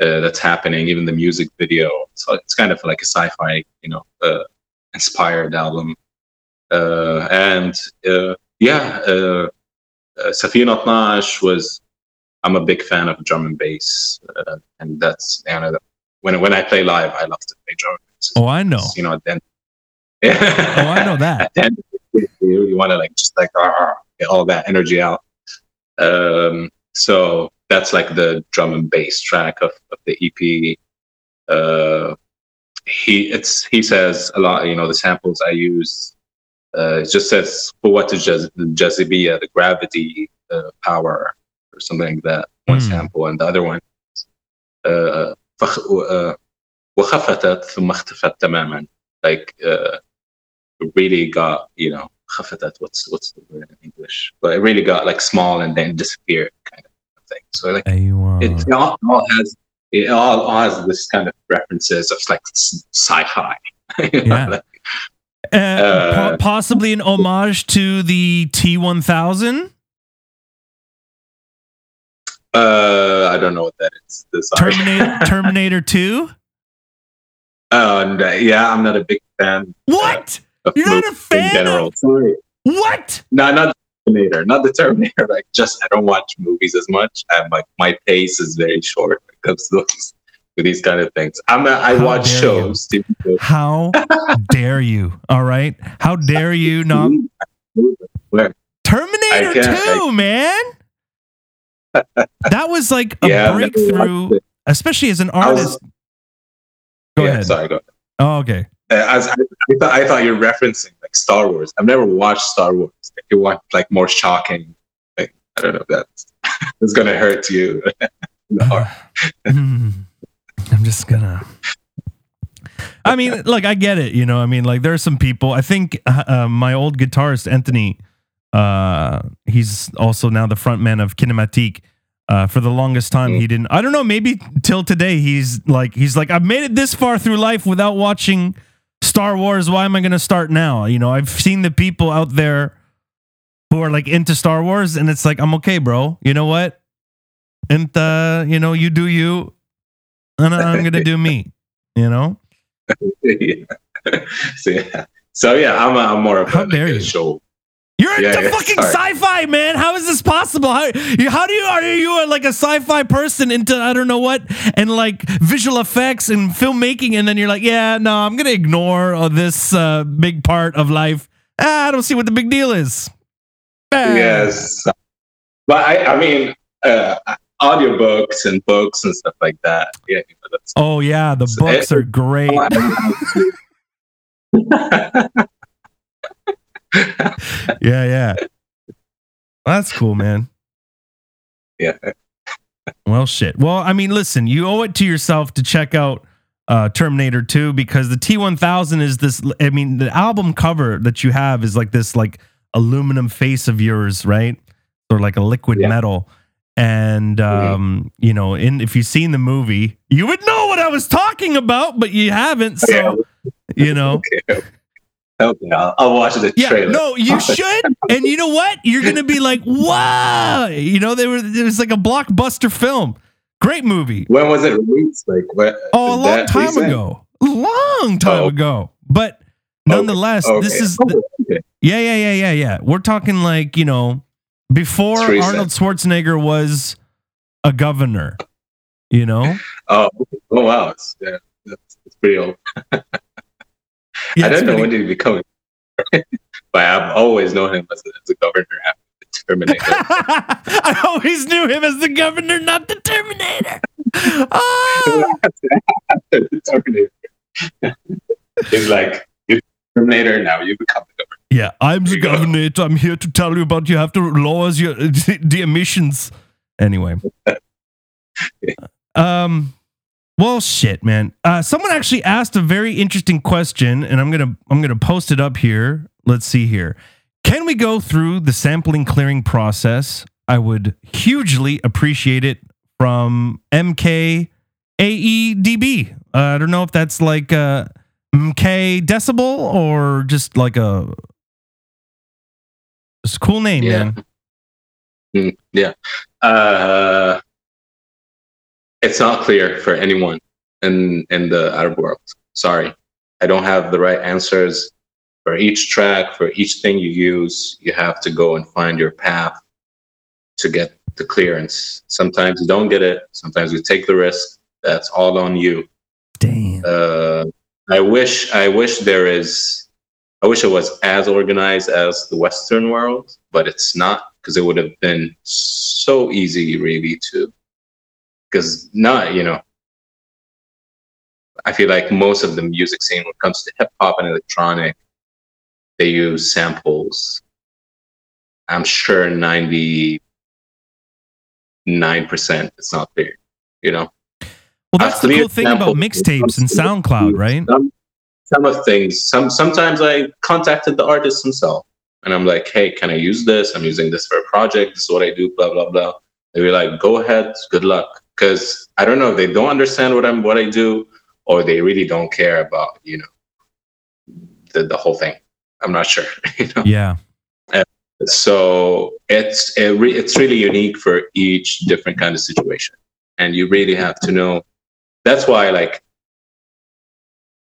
uh, that's happening, even the music video. So it's kind of like a sci-fi, you know, uh, inspired album. Uh, and uh, yeah, uh, Uh, Safina Tnash was, I'm a big fan of drum and bass, uh, and that's, you know, when when I play live, I love to play drum and bass. Oh, I know. You know, then. Oh, I know that. Then you really want to like just like argh, get all that energy out. Um, so that's like the drum and bass track of, of the E P. Uh, he it's he says a lot. You know, the samples I use. Uh, it just says what is jaz- jazibiya, the gravity uh, power, or something like that. One mm. sample, and the other one, uh, like uh, really got, you know, what's what's the word in English? But it really got like small and then disappeared, kind of thing. So like it all, all has it all, all has this kind of references of like sci-fi. You know? Yeah. Like, Uh, uh, po- possibly an homage to the T one thousand? Uh, I don't know what that is. Sorry. Terminator, Terminator two. Uh, yeah, I'm not a big fan. What? Uh, You're not a fan? In general. Of... Sorry. What? No, not the Terminator. Not the Terminator. Like, just I don't watch movies as much. I'm like, my pace is very short when it comes to those, to these kind of things. I'm. A, I How watch shows. You? How dare you? All right. How dare you? Not Terminator two, man. That was like a yeah, breakthrough, especially as an artist. Was, go yeah, ahead. Sorry, go ahead. Oh, okay. Uh, I, was, I, I, thought, I thought you were referencing like Star Wars. I've never watched Star Wars. Like, you want like more shocking. Like, I don't know if that's, that's going to hurt you. uh, I'm just going to. I mean, look, I get it. You know, I mean, like there are some people. I think uh, uh, my old guitarist, Anthony. Uh, he's also now the frontman of Kinematique. Uh, for the longest time, mm. he didn't. I don't know. Maybe till today, he's like, he's like, I've made it this far through life without watching Star Wars. Why am I going to start now? You know, I've seen the people out there who are like into Star Wars, and it's like, I'm okay, bro. You know what? And uh, you know, you do you, and I'm going to do me. You know. Yeah. So yeah. So yeah, I'm, I'm more of How a, dare like, you? A show. You're yeah, into yeah, fucking sorry. sci-fi, man. How is this possible? How, how do you are you like a sci-fi person into I don't know what and like visual effects and filmmaking, and then you're like, yeah, no, I'm gonna ignore all this uh, big part of life. Ah, I don't see what the big deal is. Ah. Yes, but I, I mean, uh, audiobooks and books and stuff like that. Yeah. You know, that's, oh yeah, the books it, are great. Oh, yeah, yeah. That's cool, man. Yeah. Well, shit. Well, I mean, listen, you owe it to yourself to check out uh, Terminator two, because the T one thousand is this, I mean, the album cover that you have is like this, like, aluminum face of yours, right? Or like a liquid yeah. metal. And, um, mm-hmm. you know, in if you've seen the movie, you would know what I was talking about, but you haven't, so, yeah. you know. Yeah. Okay, I'll, I'll watch the trailer. Yeah, no, you should. And you know what? You're going to be like, wow. You know, they were, it was like a blockbuster film. Great movie. When was it released? Like, what, oh, a long time recent? ago. Long time oh. ago. But nonetheless, okay. Okay. this is. The, okay. Yeah, yeah, yeah, yeah, yeah. We're talking like, you know, before Arnold Schwarzenegger was a governor, you know? Oh, oh wow. It's, yeah, that's, that's pretty old. Yeah, I don't know pretty... when did he become a but I've always known him as the governor after the Terminator. I always knew him as the governor, not the Terminator. Oh! After the Terminator. He's like, you're the Terminator, now you become the governor. Yeah, I'm the governor. Go. I'm here to tell you about you have to lower your, the emissions. Anyway. um... Well, shit, man. Uh, someone actually asked a very interesting question, and I'm gonna I'm gonna post it up here. Let's see here. Can we go through the sampling clearing process? I would hugely appreciate it. From M K A E D B. Uh, I don't know if that's like a M K decibel or just like a. It's a cool name, yeah. man. Mm, yeah. Uh. It's not clear for anyone in, in the Arab world. Sorry. I don't have the right answers for each track, for each thing you use. You have to go and find your path to get the clearance. Sometimes you don't get it. Sometimes you take the risk. That's all on you. Damn. Uh, I wish, I wish there is, I wish it was as organized as the Western world, but it's not, because it would have been so easy really to, because not, you know, I feel like most of the music scene, when it comes to hip hop and electronic, they use samples. I'm sure ninety-nine percent it's not there, you know? Well, that's the cool thing about mixtapes and SoundCloud, right? Some, some of things, some, sometimes I contacted the artist himself and I'm like, hey, can I use this? I'm using this for a project. This is what I do, blah, blah, blah. They were like, go ahead, good luck. Because I don't know if they don't understand what I'm what I do, or they really don't care about, you know, the, the whole thing. I'm not sure. You know? Yeah. And, So it's a re it's really unique for each different kind of situation, and you really have to know. That's why, like,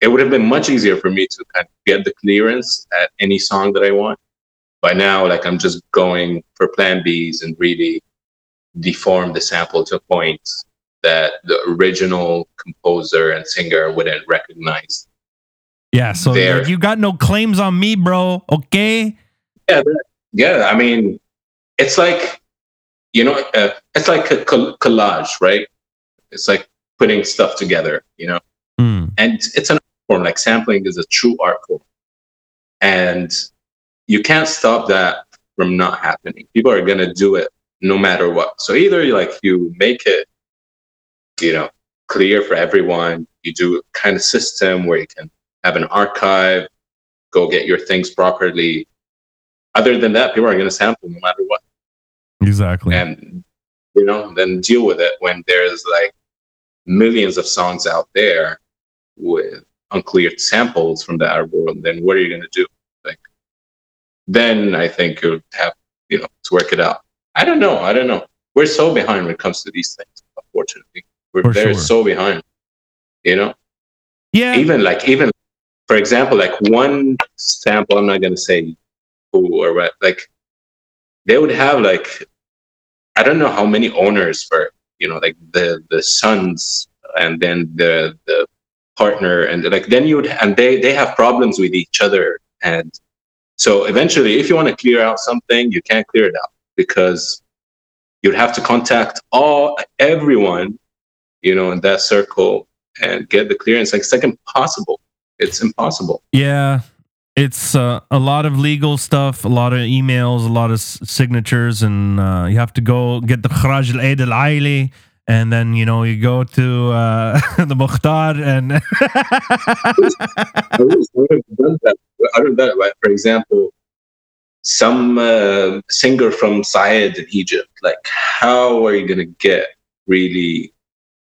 it would have been much easier for me to kind of get the clearance at any song that I want. By now, like, I'm just going for plan Bs and really deform the sample to a point that the original composer and singer wouldn't recognize. Yeah, so their... you got no claims on me, bro. Okay. Yeah, yeah. I mean, it's like, you know, uh, it's like a collage, right? It's like putting stuff together, you know. Mm. And it's, it's an art form. Like, sampling is a true art form, and you can't stop that from not happening. People are gonna do it no matter what. So either you, like, you make it, you know, clear for everyone. You do a kind of system where you can have an archive, go get your things properly. Other than that, people are going to sample no matter what. Exactly. And, you know, then deal with it when there's, like, millions of songs out there with uncleared samples from the Arab world. Then what are you going to do? Like, then I think you'll have, you know, to work it out. I don't know. I don't know. We're so behind when it comes to these things, unfortunately. We're very sure. so behind, you know? Yeah. Even, like, even, for example, like, one sample, I'm not going to say who or what, like, they would have, like, I don't know how many owners for, you know, like, the the sons and then the the partner, and, like, then you would, and they they have problems with each other. And so eventually, if you want to clear out something, you can't clear it out because you'd have to contact all everyone, you know, in that circle and get the clearance. Like, it's like impossible. It's impossible. Yeah. It's uh, a lot of legal stuff, a lot of emails, a lot of s signatures, and uh, you have to go get the Kharaj al-Aid al-Aili, and then, you know, you go to uh, the Mukhtar, and... I wish I would have done that. I would have done it, right? For example, some uh, singer from Sayed in Egypt, like, how are you going to get, really,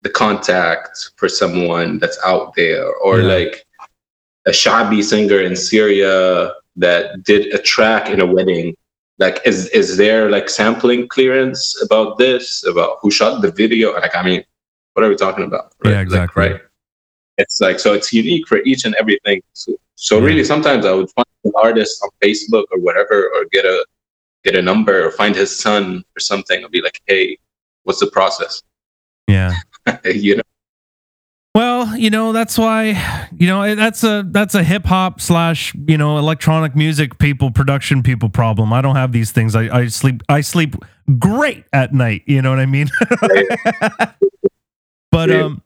the contact for someone that's out there? Or, yeah. like... a Shabi singer in Syria that did a track in a wedding. Like, is is there, like, sampling clearance about this, about who shot the video? Like, I mean, what are we talking about? Right? Yeah, exactly. Like, right. It's like, so it's unique for each and everything. So, so yeah. really, sometimes I would find an artist on Facebook or whatever, or get a get a number, or find his son or something. I'll be like, hey, what's the process? Yeah, you know. Well, you know, that's why, you know, that's a that's a hip hop slash, you know, electronic music people, production people problem. I don't have these things. I, I sleep I sleep great at night. You know what I mean? But um,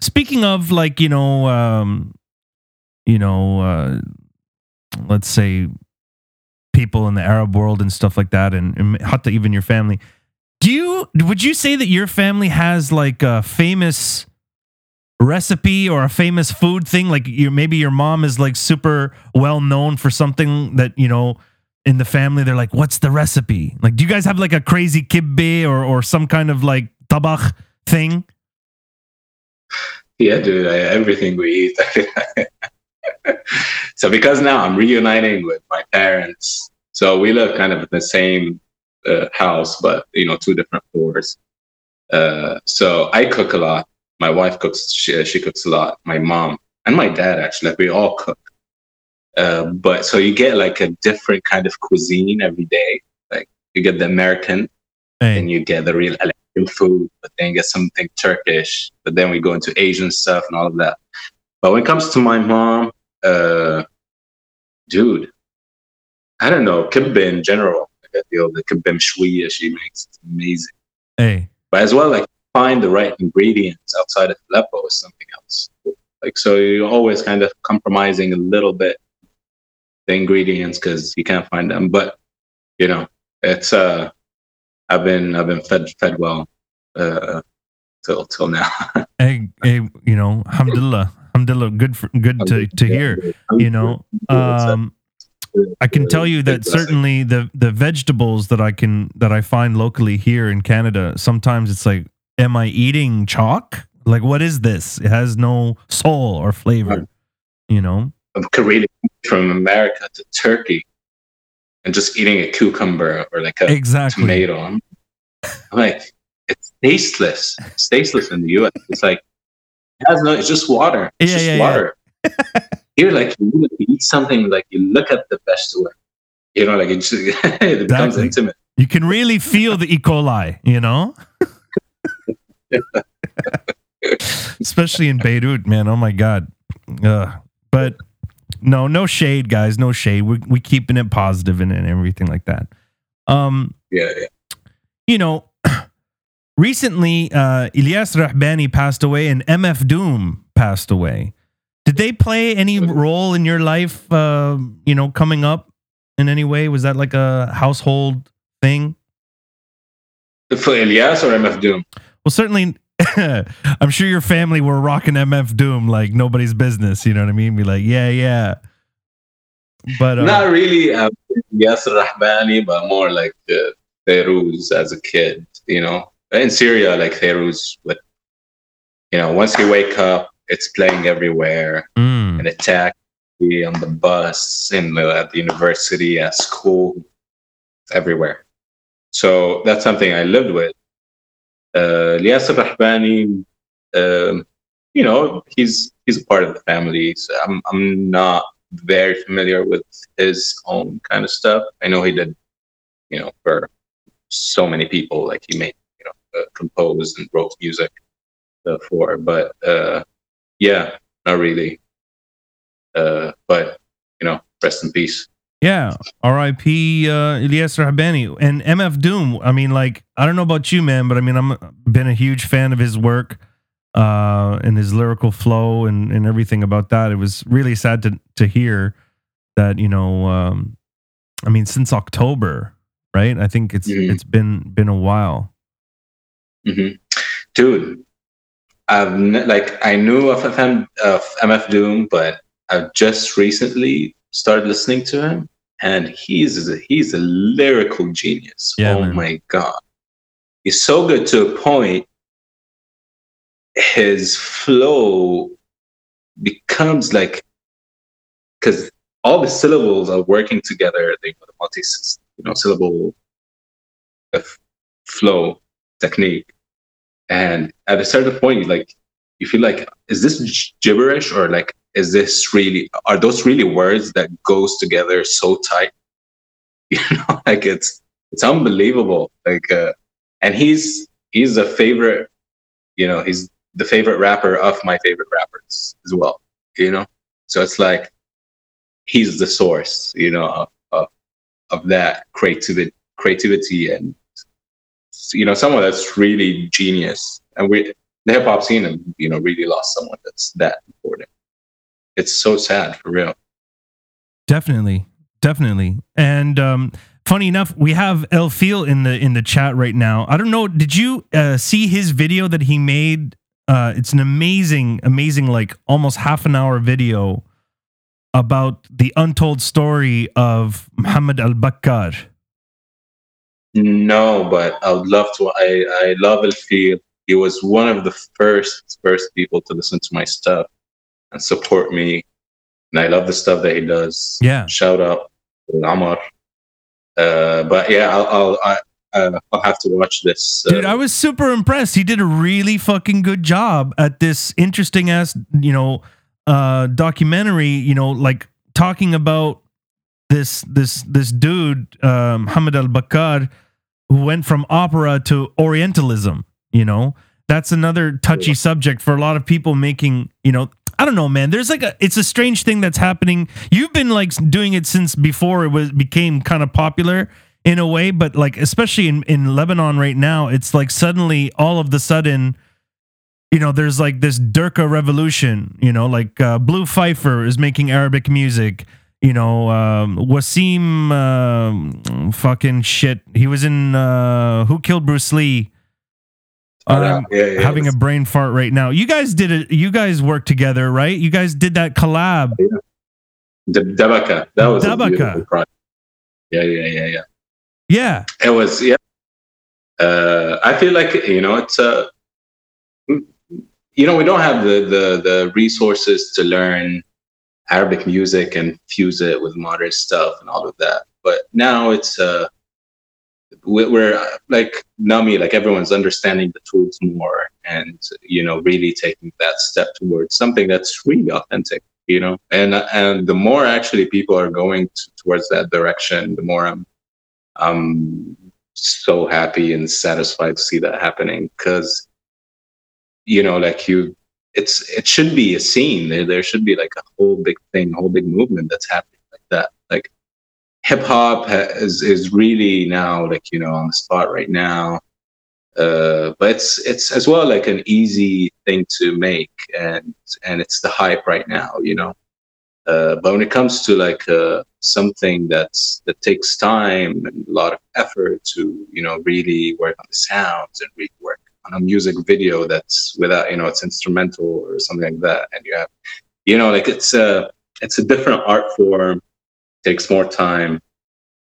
speaking of, like, you know, um, you know, uh, let's say people in the Arab world and stuff like that, and, and hatta even your family. Do you would you say that your family has, like, a famous recipe or a famous food thing? Like, you maybe your mom is, like, super well known for something that, you know, in the family they're like, what's the recipe? Like, do you guys have, like, a crazy kibbeh or or some kind of, like, tabakh thing? Yeah, dude, I, everything we eat. So because now I'm reuniting with my parents, so we live kind of in the same uh, house, but, you know, two different floors. Uh, so I cook a lot. My wife cooks, she, she cooks a lot. My mom and my dad, actually, like, we all cook. Uh, but so you get, like, a different kind of cuisine every day. Like, you get the American, hey. and you get the real Aleppo food, but then you get something Turkish, but then we go into Asian stuff and all of that. But when it comes to my mom, uh, dude, I don't know, kibbeh in general. I feel the kibbeh mshwiya she makes, it's amazing. Hey. But as well, like, find the right ingredients outside of Aleppo is something else. Like, so you're always kind of compromising a little bit the ingredients because you can't find them. But, you know, it's uh, I've been I've been fed fed well uh, till till now. hey, hey, you know, alhamdulillah, alhamdulillah, good for, good to to hear. You know, um, I can tell you that certainly the the vegetables that I can that I find locally here in Canada, sometimes it's like, am I eating chalk? Like, what is this? It has no soul or flavor, you know? From Korea, from America to Turkey, and just eating a cucumber or like a exactly. tomato. I'm like, it's tasteless. It's tasteless in the U S. It's like, it has no, it's just water. It's yeah, just yeah, water. Yeah. Here, like, you eat something, like, you look at the vegetable. You know, like, it, just, it becomes exactly. intimate. You can really feel the E. coli, you know? Especially in Beirut, man. Oh, my God. Uh, but... No, no shade, guys. No shade. We're we keeping it positive and, and everything like that. Um, yeah, yeah. You know, recently, uh, Ilyas Rahbani passed away and M F Doom passed away. Did they play any role in your life, uh, you know, coming up in any way? Was that like a household thing? For Ilyas or M F Doom? Well, certainly... I'm sure your family were rocking M F Doom like nobody's business. You know what I mean? Be like, yeah, yeah. But uh, not really. Um, Ilyas Rahbani, but more like the Feyruz as a kid. You know, in Syria, like Feyruz, but you know, once you wake up, it's playing everywhere. Mm. An attack on the bus, in the, at the university, at school, everywhere. So that's something I lived with. Uh, Ilyas Rahbani, um, you know, he's he's a part of the family. So I'm I'm not very familiar with his own kind of stuff. I know he did, you know, for so many people. Like he made, you know, uh, composed and wrote music uh, for. But uh, yeah, not really. Uh, but you know, rest in peace. Yeah, R I P Uh, Ilyas Rahbani and M F Doom. I mean, like, I don't know about you, man, but I mean, I've been a huge fan of his work uh, and his lyrical flow and, and everything about that. It was really sad to to hear that, you know, um, I mean, since October, right? I think it's mm-hmm. it's been been a while. Mm-hmm. Dude, I've n- like I knew of M F, of M F Doom, but I've just recently started listening to him, and he's a, he's a lyrical genius. Yeah, oh man. My God, he's so good to a point. His flow becomes like, because all the syllables are working together. They the multi, you know, syllable flow technique, and at a certain point, like you feel like, is this gibberish or like? Is this really, are those really words that goes together so tight? You know, like it's, it's unbelievable. Like, uh, and he's, he's a favorite, you know, he's the favorite rapper of my favorite rappers as well, you know? So it's like, he's the source, you know, of, of, of that creativity, creativity. And, you know, someone that's really genius. And we, the hip hop scene, you know, really lost someone that's that important. It's so sad, for real. Definitely, definitely. And um, funny enough, we have El Feel in the in the chat right now. I don't know. Did you uh, see his video that he made? Uh, it's an amazing, amazing, like almost half an hour video about the untold story of Muhammad El Bakkar. No, but I would love to. I, I love El Feel. He was one of the first first people to listen to my stuff and support me, and I love the stuff that he does. Yeah, shout out to Omar. Uh, but yeah, I'll I'll I'll, I'll have to watch this. Uh, Dude, I was super impressed. He did a really fucking good job at this interesting ass, you know, uh, documentary. You know, like talking about this this this dude, um, Muhammad El Bakkar, who went from opera to Orientalism. You know, that's another touchy yeah. subject for a lot of people making, you know. I don't know, man. There's like a, it's a strange thing that's happening. You've been like doing it since before it was became kind of popular in a way, but like, especially in, in Lebanon right now, it's like suddenly all of the sudden, you know, there's like this Durka revolution, you know, like uh, Blue Pfeiffer is making Arabic music, you know, um, Wasim, uh, fucking shit. He was in, uh, Who Killed Bruce Lee? Um, yeah, yeah, having yeah. a brain fart right now. You guys did it. You guys worked together, right? You guys did that collab. Yeah. D- Dabaka. That was Dabaka. A beautiful project. Yeah, yeah, yeah, yeah. Yeah. It was, yeah. Uh, I feel like, you know, it's, uh, you know, we don't have the, the, the resources to learn Arabic music and fuse it with modern stuff and all of that. But now it's uh, we're like NAMI, like everyone's understanding the tools more, and you know, really taking that step towards something that's really authentic, you know. And and the more actually people are going t towards that direction, the more I'm I'm so happy and satisfied to see that happening, because you know, like you. It's, it should be a scene. There, there should be like a whole big thing, whole big movement that's happening like that. Like hip hop is, is really now like, you know, on the spot right now. Uh, but it's, it's as well like an easy thing to make, and, and it's the hype right now, you know? Uh, but when it comes to like uh, something that's, that takes time and a lot of effort to, you know, really work on the sounds and really work a music video that's without, you know, it's instrumental or something like that, and you have, you know, like it's a it's a different art form, takes more time,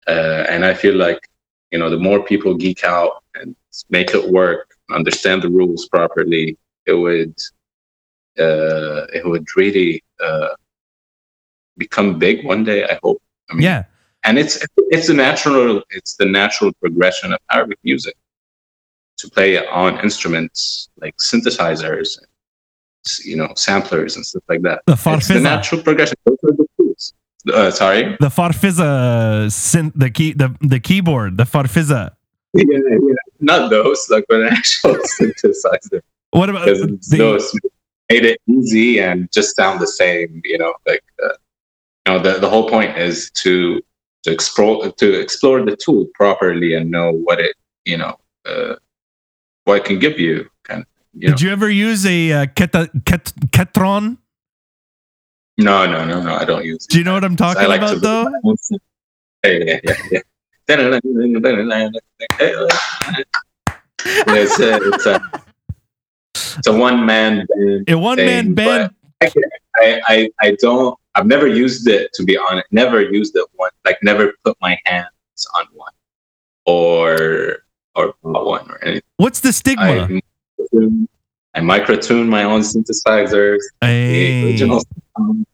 uh, and I feel like, you know, the more people geek out and make it work, understand the rules properly, it would uh, it would really uh, become big one day, I hope. I mean, yeah, and it's it's a natural it's the natural progression of Arabic music. To play on instruments like synthesizers, and, you know, samplers and stuff like that. The Farfisa, the natural progression. Uh, sorry, the Farfisa synth, the key, the the keyboard, the Farfisa. Yeah, yeah, not those, like an actual synthesizer. What about the, those? Made it easy and just sound the same. You know, like uh, you know, the the whole point is to to explore to explore the tool properly and know what it, you know. Uh, What I can give you, kind of, you know. Did you ever use a uh, Keta, Ket, Ketron? No, no, no, no. I don't use. Do you know what I'm talking like about, though? Yeah, yeah, yeah. it's, a, it's, a, it's a one man band. A one man band. I, I, I don't. I've never used it, to be honest. Never used it one. Like never put my hands on one. Or. Or one or anything. What's the stigma? I, I microtune my own synthesizers, hey. The original sound,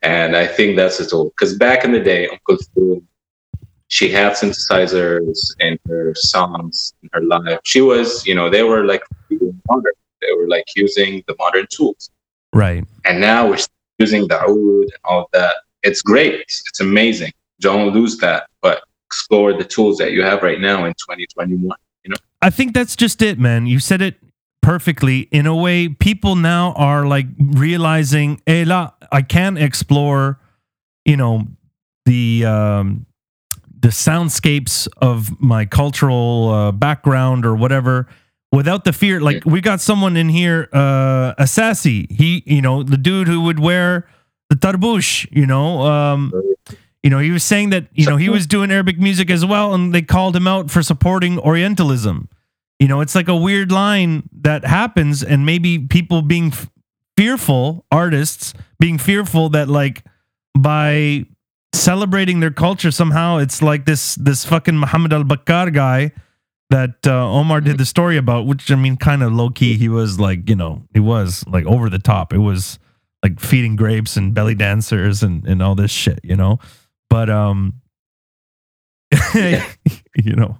and I think that's it all. Because back in the day, Uncle Fu, she had synthesizers in her songs, in her live. She was, you know, they were like modern. They were like using the modern tools, right? And now we're using the oud and all that. It's great. It's amazing. Don't lose that, but. Explore the tools that you have right now in twenty twenty-one, you know. I think that's just it, man. You said it perfectly. In a way, people now are like realizing, hey, la, I can explore, you know, the um the soundscapes of my cultural uh, background or whatever without the fear. Like yeah. We got someone in here, uh Asasi. He, you know, the dude who would wear the tarbush, you know, um You know, he was saying that, you know, he was doing Arabic music as well, and they called him out for supporting Orientalism. You know, it's like a weird line that happens, and maybe people being fearful, artists being fearful that, like, by celebrating their culture somehow, it's like this this fucking Muhammad El Bakkar guy that uh, Omar did the story about, which, I mean, kind of low-key, he was like, you know, he was like over the top. It was like feeding grapes and belly dancers and, and all this shit, you know? But um, yeah. you know,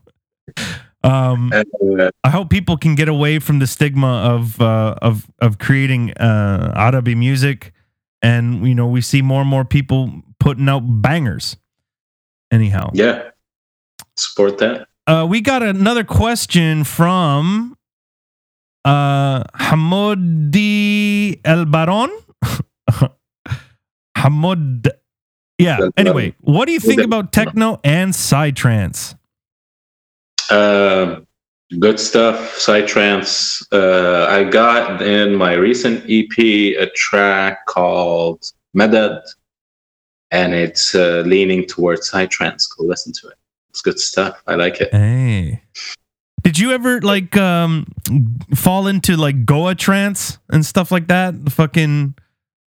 um, I hope people can get away from the stigma of uh, of of creating uh, Arabic music, and you know, we see more and more people putting out bangers. Anyhow, yeah, support that. Uh, we got another question from uh, Hamodi El Baron. Hamod. Yeah. Anyway, what do you think about techno and psytrance? Uh, good stuff. Psytrance. Uh, I got in my recent E P a track called Medad, and it's uh, leaning towards psytrance. Go listen to it. It's good stuff. I like it. Hey, did you ever like um, fall into like Goa trance and stuff like that? Fucking.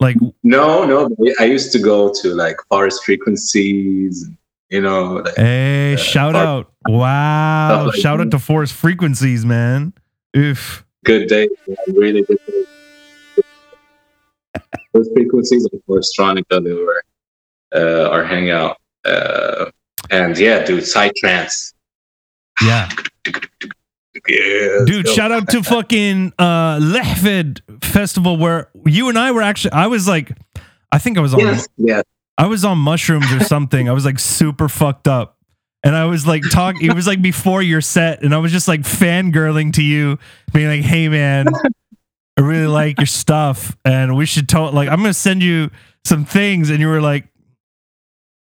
Like no, no. I used to go to like Forest Frequencies, you know. Like, hey, uh, shout out! Wow, like shout that. out to Forest Frequencies, man. Oof. Good day, man. Really good day. Forest Frequencies and Forestronica, they were uh, our hangout. Uh, and yeah, dude, Psytrance. Yeah. Yeah, dude, shout out to fucking uh, Lehfed Festival where you and I were actually. I was like, I think I was on. Yes, yeah. I was on mushrooms or something. I was like super fucked up, and I was like talking. It was like before your set, and I was just like fangirling to you, being like, "Hey, man, I really like your stuff, and we should talk. Like, I'm gonna send you some things," and you were like,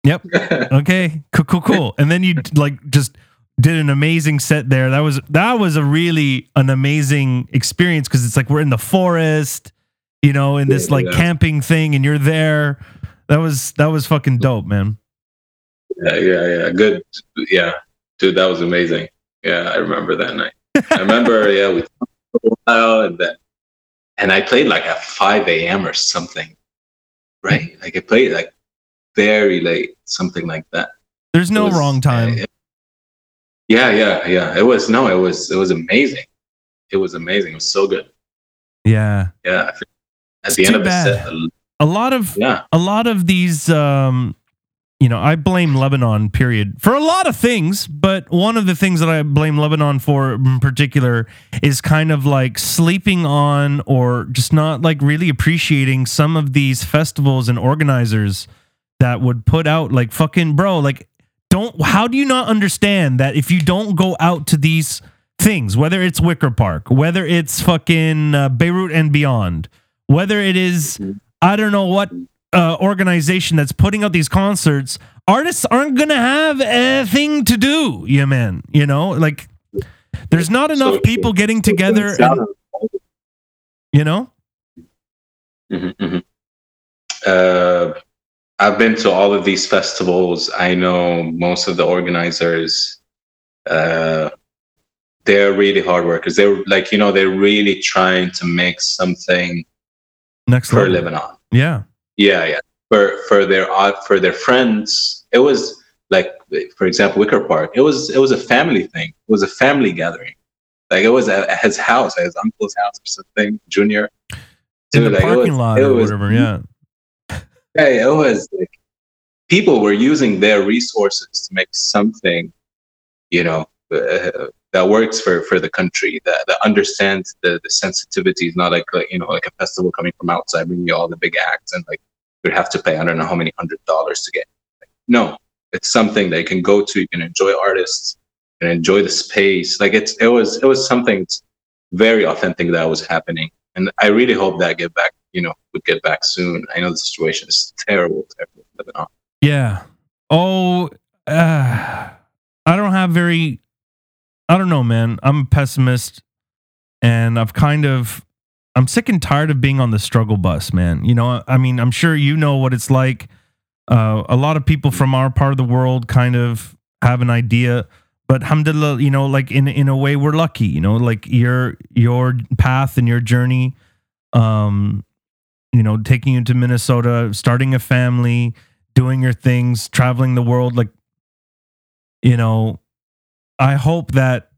"Yep, okay, cool, cool, cool," and then you like just. Did an amazing set there. That was that was a really an amazing experience because it's like we're in the forest, you know, in this like yeah. camping thing, and you're there. That was that was fucking dope, man. Yeah, yeah, yeah. Good, yeah, dude. That was amazing. Yeah, I remember that night. I remember, yeah, we talked for a while, and then and I played like at five a.m. or something, right? Like I played like very late, something like that. There's no was, wrong time. Uh, Yeah, yeah, yeah. It was no, it was it was amazing. It was amazing. It was so good. Yeah, yeah. At the end of the set, a lot of yeah. a lot of these, um, you know, I blame Lebanon. Period for a lot of things, but one of the things that I blame Lebanon for in particular is kind of like sleeping on or just not like really appreciating some of these festivals and organizers that would put out like fucking bro, like. Don't. How do you not understand that if you don't go out to these things, whether it's Wicker Park, whether it's fucking uh, Beirut and beyond, whether it is I don't know what uh, organization that's putting out these concerts, artists aren't gonna have a thing to do. Yeah, man. You know, like there's not enough people getting together. And, you know. Mm-hmm, mm-hmm. Uh. I've been to all of these festivals. I know most of the organizers. Uh, they're really hard workers. They're like, you know, they're really trying to make something next for Lebanon. Yeah, yeah, yeah. For for their for their friends. It was like, for example, Wicker Park. It was it was a family thing. It was a family gathering. Like it was at his house, at his uncle's house or something. Junior in the like, parking it was, lot it or was, whatever. Yeah. Hey, it was like people were using their resources to make something, you know, uh, that works for, for the country, that, that understands the, the sensitivities, not like, like, you know, like a festival coming from outside, bringing you all the big acts and like you'd have to pay, I don't know how many hundred dollars to get. Like, no, it's something they can go to. You can enjoy artists and enjoy the space. Like it's, it was, it was something very authentic that was happening. And I really hope that I get back. You know, would get back soon. I know the situation is terrible, terrible, but not. Yeah. Oh, uh, I don't have very. I don't know, man. I'm a pessimist, and I've kind of. I'm sick and tired of being on the struggle bus, man. You know, I mean, I'm sure you know what it's like. Uh, a lot of people from our part of the world kind of have an idea, but alhamdulillah, you know, like in in a way, we're lucky. You know, like your your path and your journey. Um. You know, taking you to Minnesota, starting a family, doing your things, traveling the world. Like, you know, I hope that,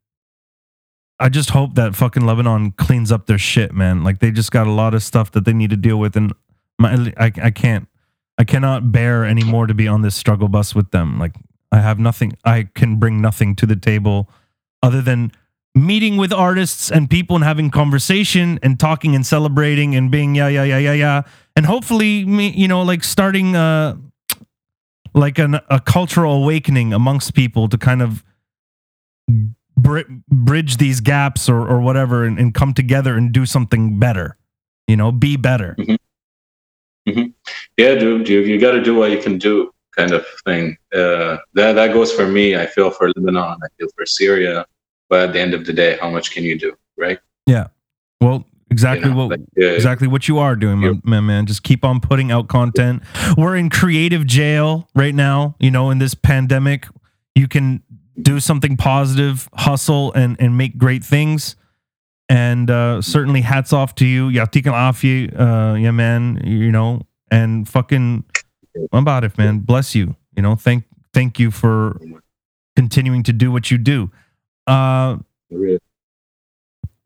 I just hope that fucking Lebanon cleans up their shit, man. Like they just got a lot of stuff that they need to deal with. And my, I, I can't, I cannot bear anymore to be on this struggle bus with them. Like I have nothing, I can bring nothing to the table other than meeting with artists and people and having conversation and talking and celebrating and being yeah yeah yeah yeah yeah and hopefully me you know like starting uh like an, a cultural awakening amongst people to kind of br- bridge these gaps or or whatever and, and come together and do something better, you know, be better. Mm-hmm. Mm-hmm. Yeah, dude, you you got to do what you can do, kind of thing. Uh, that that goes for me. I feel for Lebanon. I feel for Syria. But at the end of the day, how much can you do, right? Yeah. Well, exactly you know, what like, uh, exactly what you are doing, man, man, man. Just keep on putting out content. We're in creative jail right now, you know, in this pandemic. You can do something positive, hustle, and and make great things. And uh, certainly hats off to you. Yatik al-Afi, uh, yeah, man, you know, and fucking, about it, man. Bless you. You know, thank thank you for continuing to do what you do. Uh,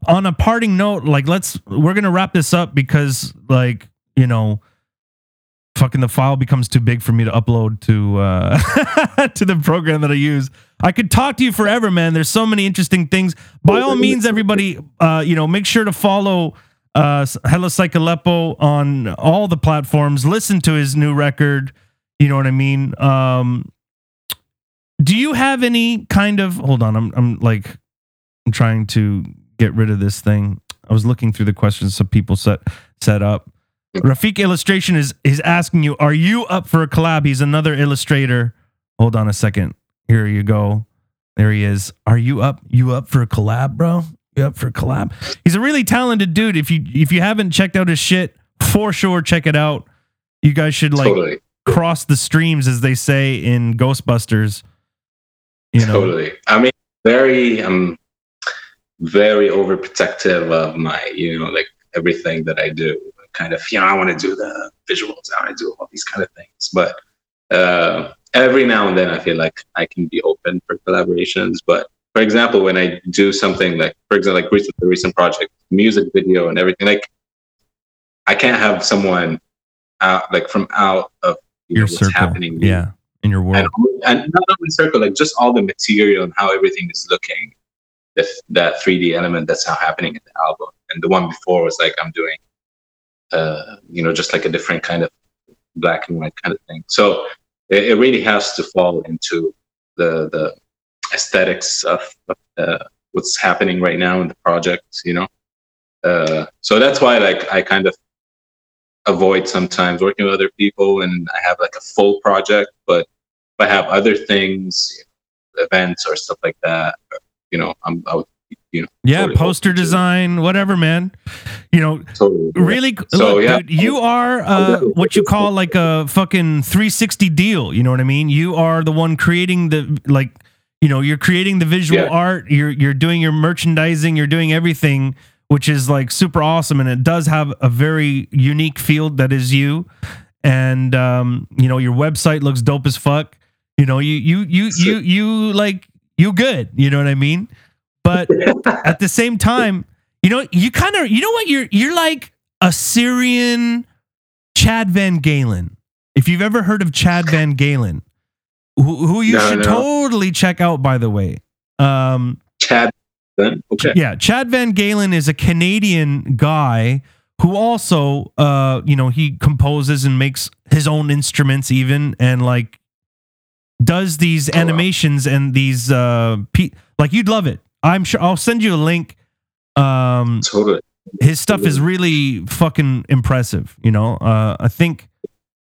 on a parting note, like let's we're gonna wrap this up because like you know fucking the file becomes too big for me to upload to uh, to the program that I use. I could talk to you forever, man. There's so many interesting things. By all means, everybody, uh, you know, make sure to follow uh, Hello Psych Aleppo on all the platforms. Listen to his new record. You know what I mean? Um, do you have any kind of... Hold on, I'm I'm like... I'm trying to get rid of this thing. I was looking through the questions some people set set up. Rafiq Illustration is is asking you, are you up for a collab? He's another illustrator. Hold on a second. Here you go. There he is. Are you up? You up for a collab, bro? You up for a collab? He's a really talented dude. If you if you haven't checked out his shit, for sure check it out. You guys should like totally. cross the streams, as they say in Ghostbusters. You know? Totally. I mean, very um very overprotective of my, you know, like everything that I do. Kind of, you know, I want to do the visuals, I want to do all these kind of things. But uh, every now and then I feel like I can be open for collaborations. But for example, when I do something like, for example, like recent, the recent project, music video and everything, like I can't have someone out, like from out of you know, what's circle. happening. Yeah, in your world. And, and not only circle, like just all the material and how everything is looking. The, that three D element that's now happening in the album, and the one before was like I'm doing, uh, you know, just like a different kind of black and white kind of thing. So it, it really has to fall into the the aesthetics of uh, what's happening right now in the project, you know. Uh, so that's why like I kind of avoid sometimes working with other people, and I have like a full project, but if I have other things, you know, events or stuff like that. Or, you know, I'm out, you know, yeah, totally poster open. Design, whatever, man, you know, totally. really. So, look, yeah, dude, you are uh, what you call like a fucking three sixty deal. You know what I mean? You are the one creating the, like, you know, you're creating the visual yeah. art. You're, you're doing your merchandising, you're doing everything, which is like super awesome. And it does have a very unique field that is you. And, um, you know, your website looks dope as fuck. You know, you, you, you, you, you like, you good, you know what I mean? But at the same time, you know, you kind of, you know what, you're you're like a Syrian Chad Van Galen. If you've ever heard of Chad Van Galen, who, who you no, should no. totally check out, by the way. Um, Chad, okay. Yeah, Chad Van Galen is a Canadian guy who also, uh, you know, he composes and makes his own instruments even, and like, does these animations and these uh pe- like you'd love it. I'm sure I'll send you a link. Um totally. His stuff totally. is really fucking impressive, you know. Uh I think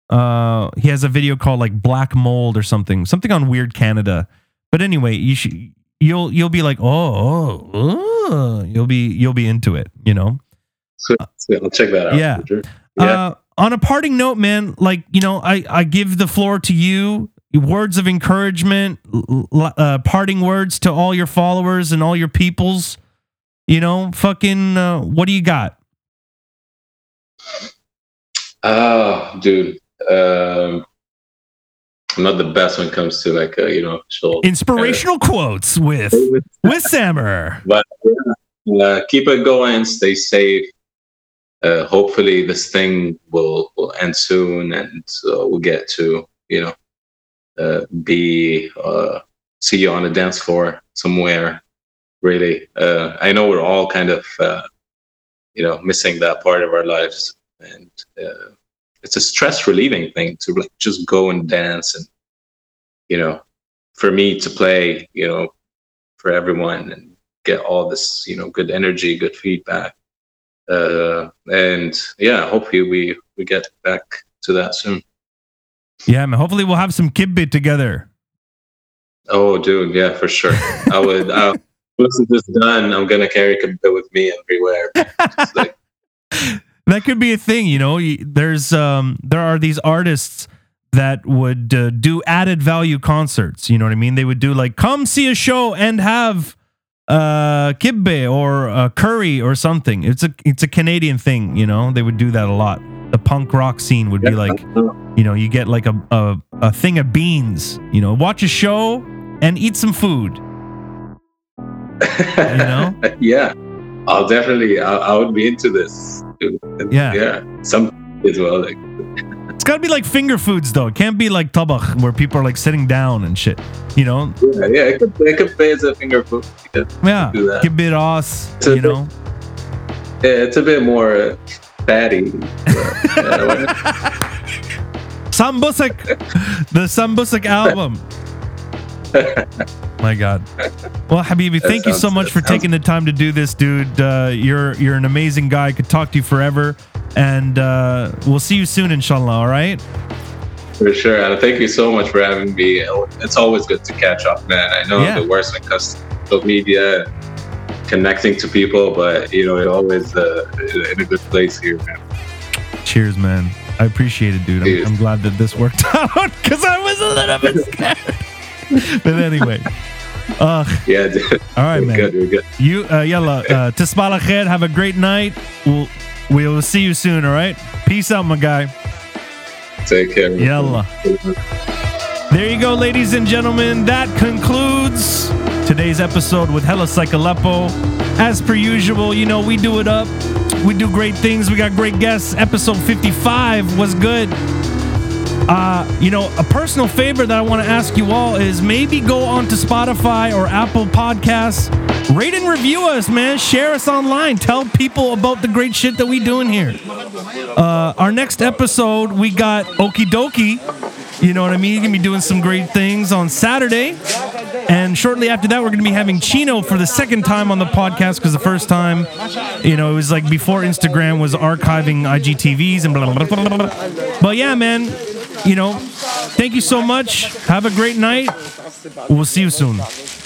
uh he has a video called like Black Mold or something. Something on Weird Canada. But anyway, you should you'll you'll be like, "Oh, oh, oh." You'll be you'll be into it, you know. So, so I'll check that out. Yeah. For sure. yeah. Uh on a parting note, man, like, you know, I I give the floor to you. Words of encouragement, uh, parting words to all your followers and all your peoples. You know, fucking, uh, what do you got? Oh, dude. Um, I'm not the best when it comes to like, uh, you know, inspirational kind of quotes with, with Samer. But uh, keep it going. Stay safe. Uh, hopefully this thing will, will end soon, and uh, we'll get to, you know, Uh, be uh, see you on a dance floor somewhere. Really, uh, I know we're all kind of uh, you know missing that part of our lives, and uh, it's a stress relieving thing to like just go and dance, and you know, for me to play, you know, for everyone and get all this you know good energy, good feedback, uh, and yeah, hopefully we we get back to that soon. Yeah, man. Hopefully we'll have some kibbit together. Oh, dude. Yeah, for sure. I would. Uh, once this is done, I'm going to carry kibbit with me everywhere. Like... That could be a thing. You know, there's um, there are these artists that would uh, do added value concerts. You know what I mean? They would do like, come see a show and have uh, kibbit or uh, curry or something. It's a it's a Canadian thing. You know, they would do that a lot. The punk rock scene would be like, you know, you get like a, a, a thing of beans, you know, watch a show and eat some food, you know? Yeah, I'll definitely, I, I would be into this. Dude. Yeah. Yeah. Some as well. Like. It's gotta be like finger foods though. It can't be like tabakh where people are like sitting down and shit. You know? Yeah, yeah. It could, it could play as a finger food. Yeah. Yeah. Kibbeh, you bit, know? Yeah, it's a bit more uh, fatty. Sambusak. The Sambusak album. My God. Well, Habibi, thank you so much for taking the time to do this, dude. Uh, you're you're an amazing guy. I could talk to you forever. And uh, we'll see you soon, inshallah, all right? For sure, Adam. Thank you so much for having me. It's always good to catch up, man. I know yeah. the worst when it comes to social media, connecting to people, but, you know, it always uh, in a good place here, man. Cheers, man. I appreciate it, dude. I'm, I'm glad that this worked out because I was a little bit scared. But anyway, uh, yeah, dude. All right, we're man. Good, we're good. You, uh, yalla, tisbala khair. Have a great night. We'll, we'll see you soon. All right. Peace out, my guy. Take care. Yalla. There you go, ladies and gentlemen. That concludes today's episode with Hello Psych Aleppo. As per usual, you know we do it up. We do great things. We got great guests. Episode fifty-five was good. Uh, you know, a personal favor that I want to ask you all is maybe go on to Spotify or Apple Podcasts, rate and review us, man. Share us online. Tell people about the great shit that we doing here. Uh, our next episode, we got Okie Dokie. You know what I mean? He's going to be doing some great things on Saturday. And shortly after that, we're going to be having Chino for the second time on the podcast because the first time, you know, it was like before Instagram was archiving I G T Vs and blah, blah, blah, blah, blah. But yeah, man. You know, thank you so much. Have a great night. We'll see you soon.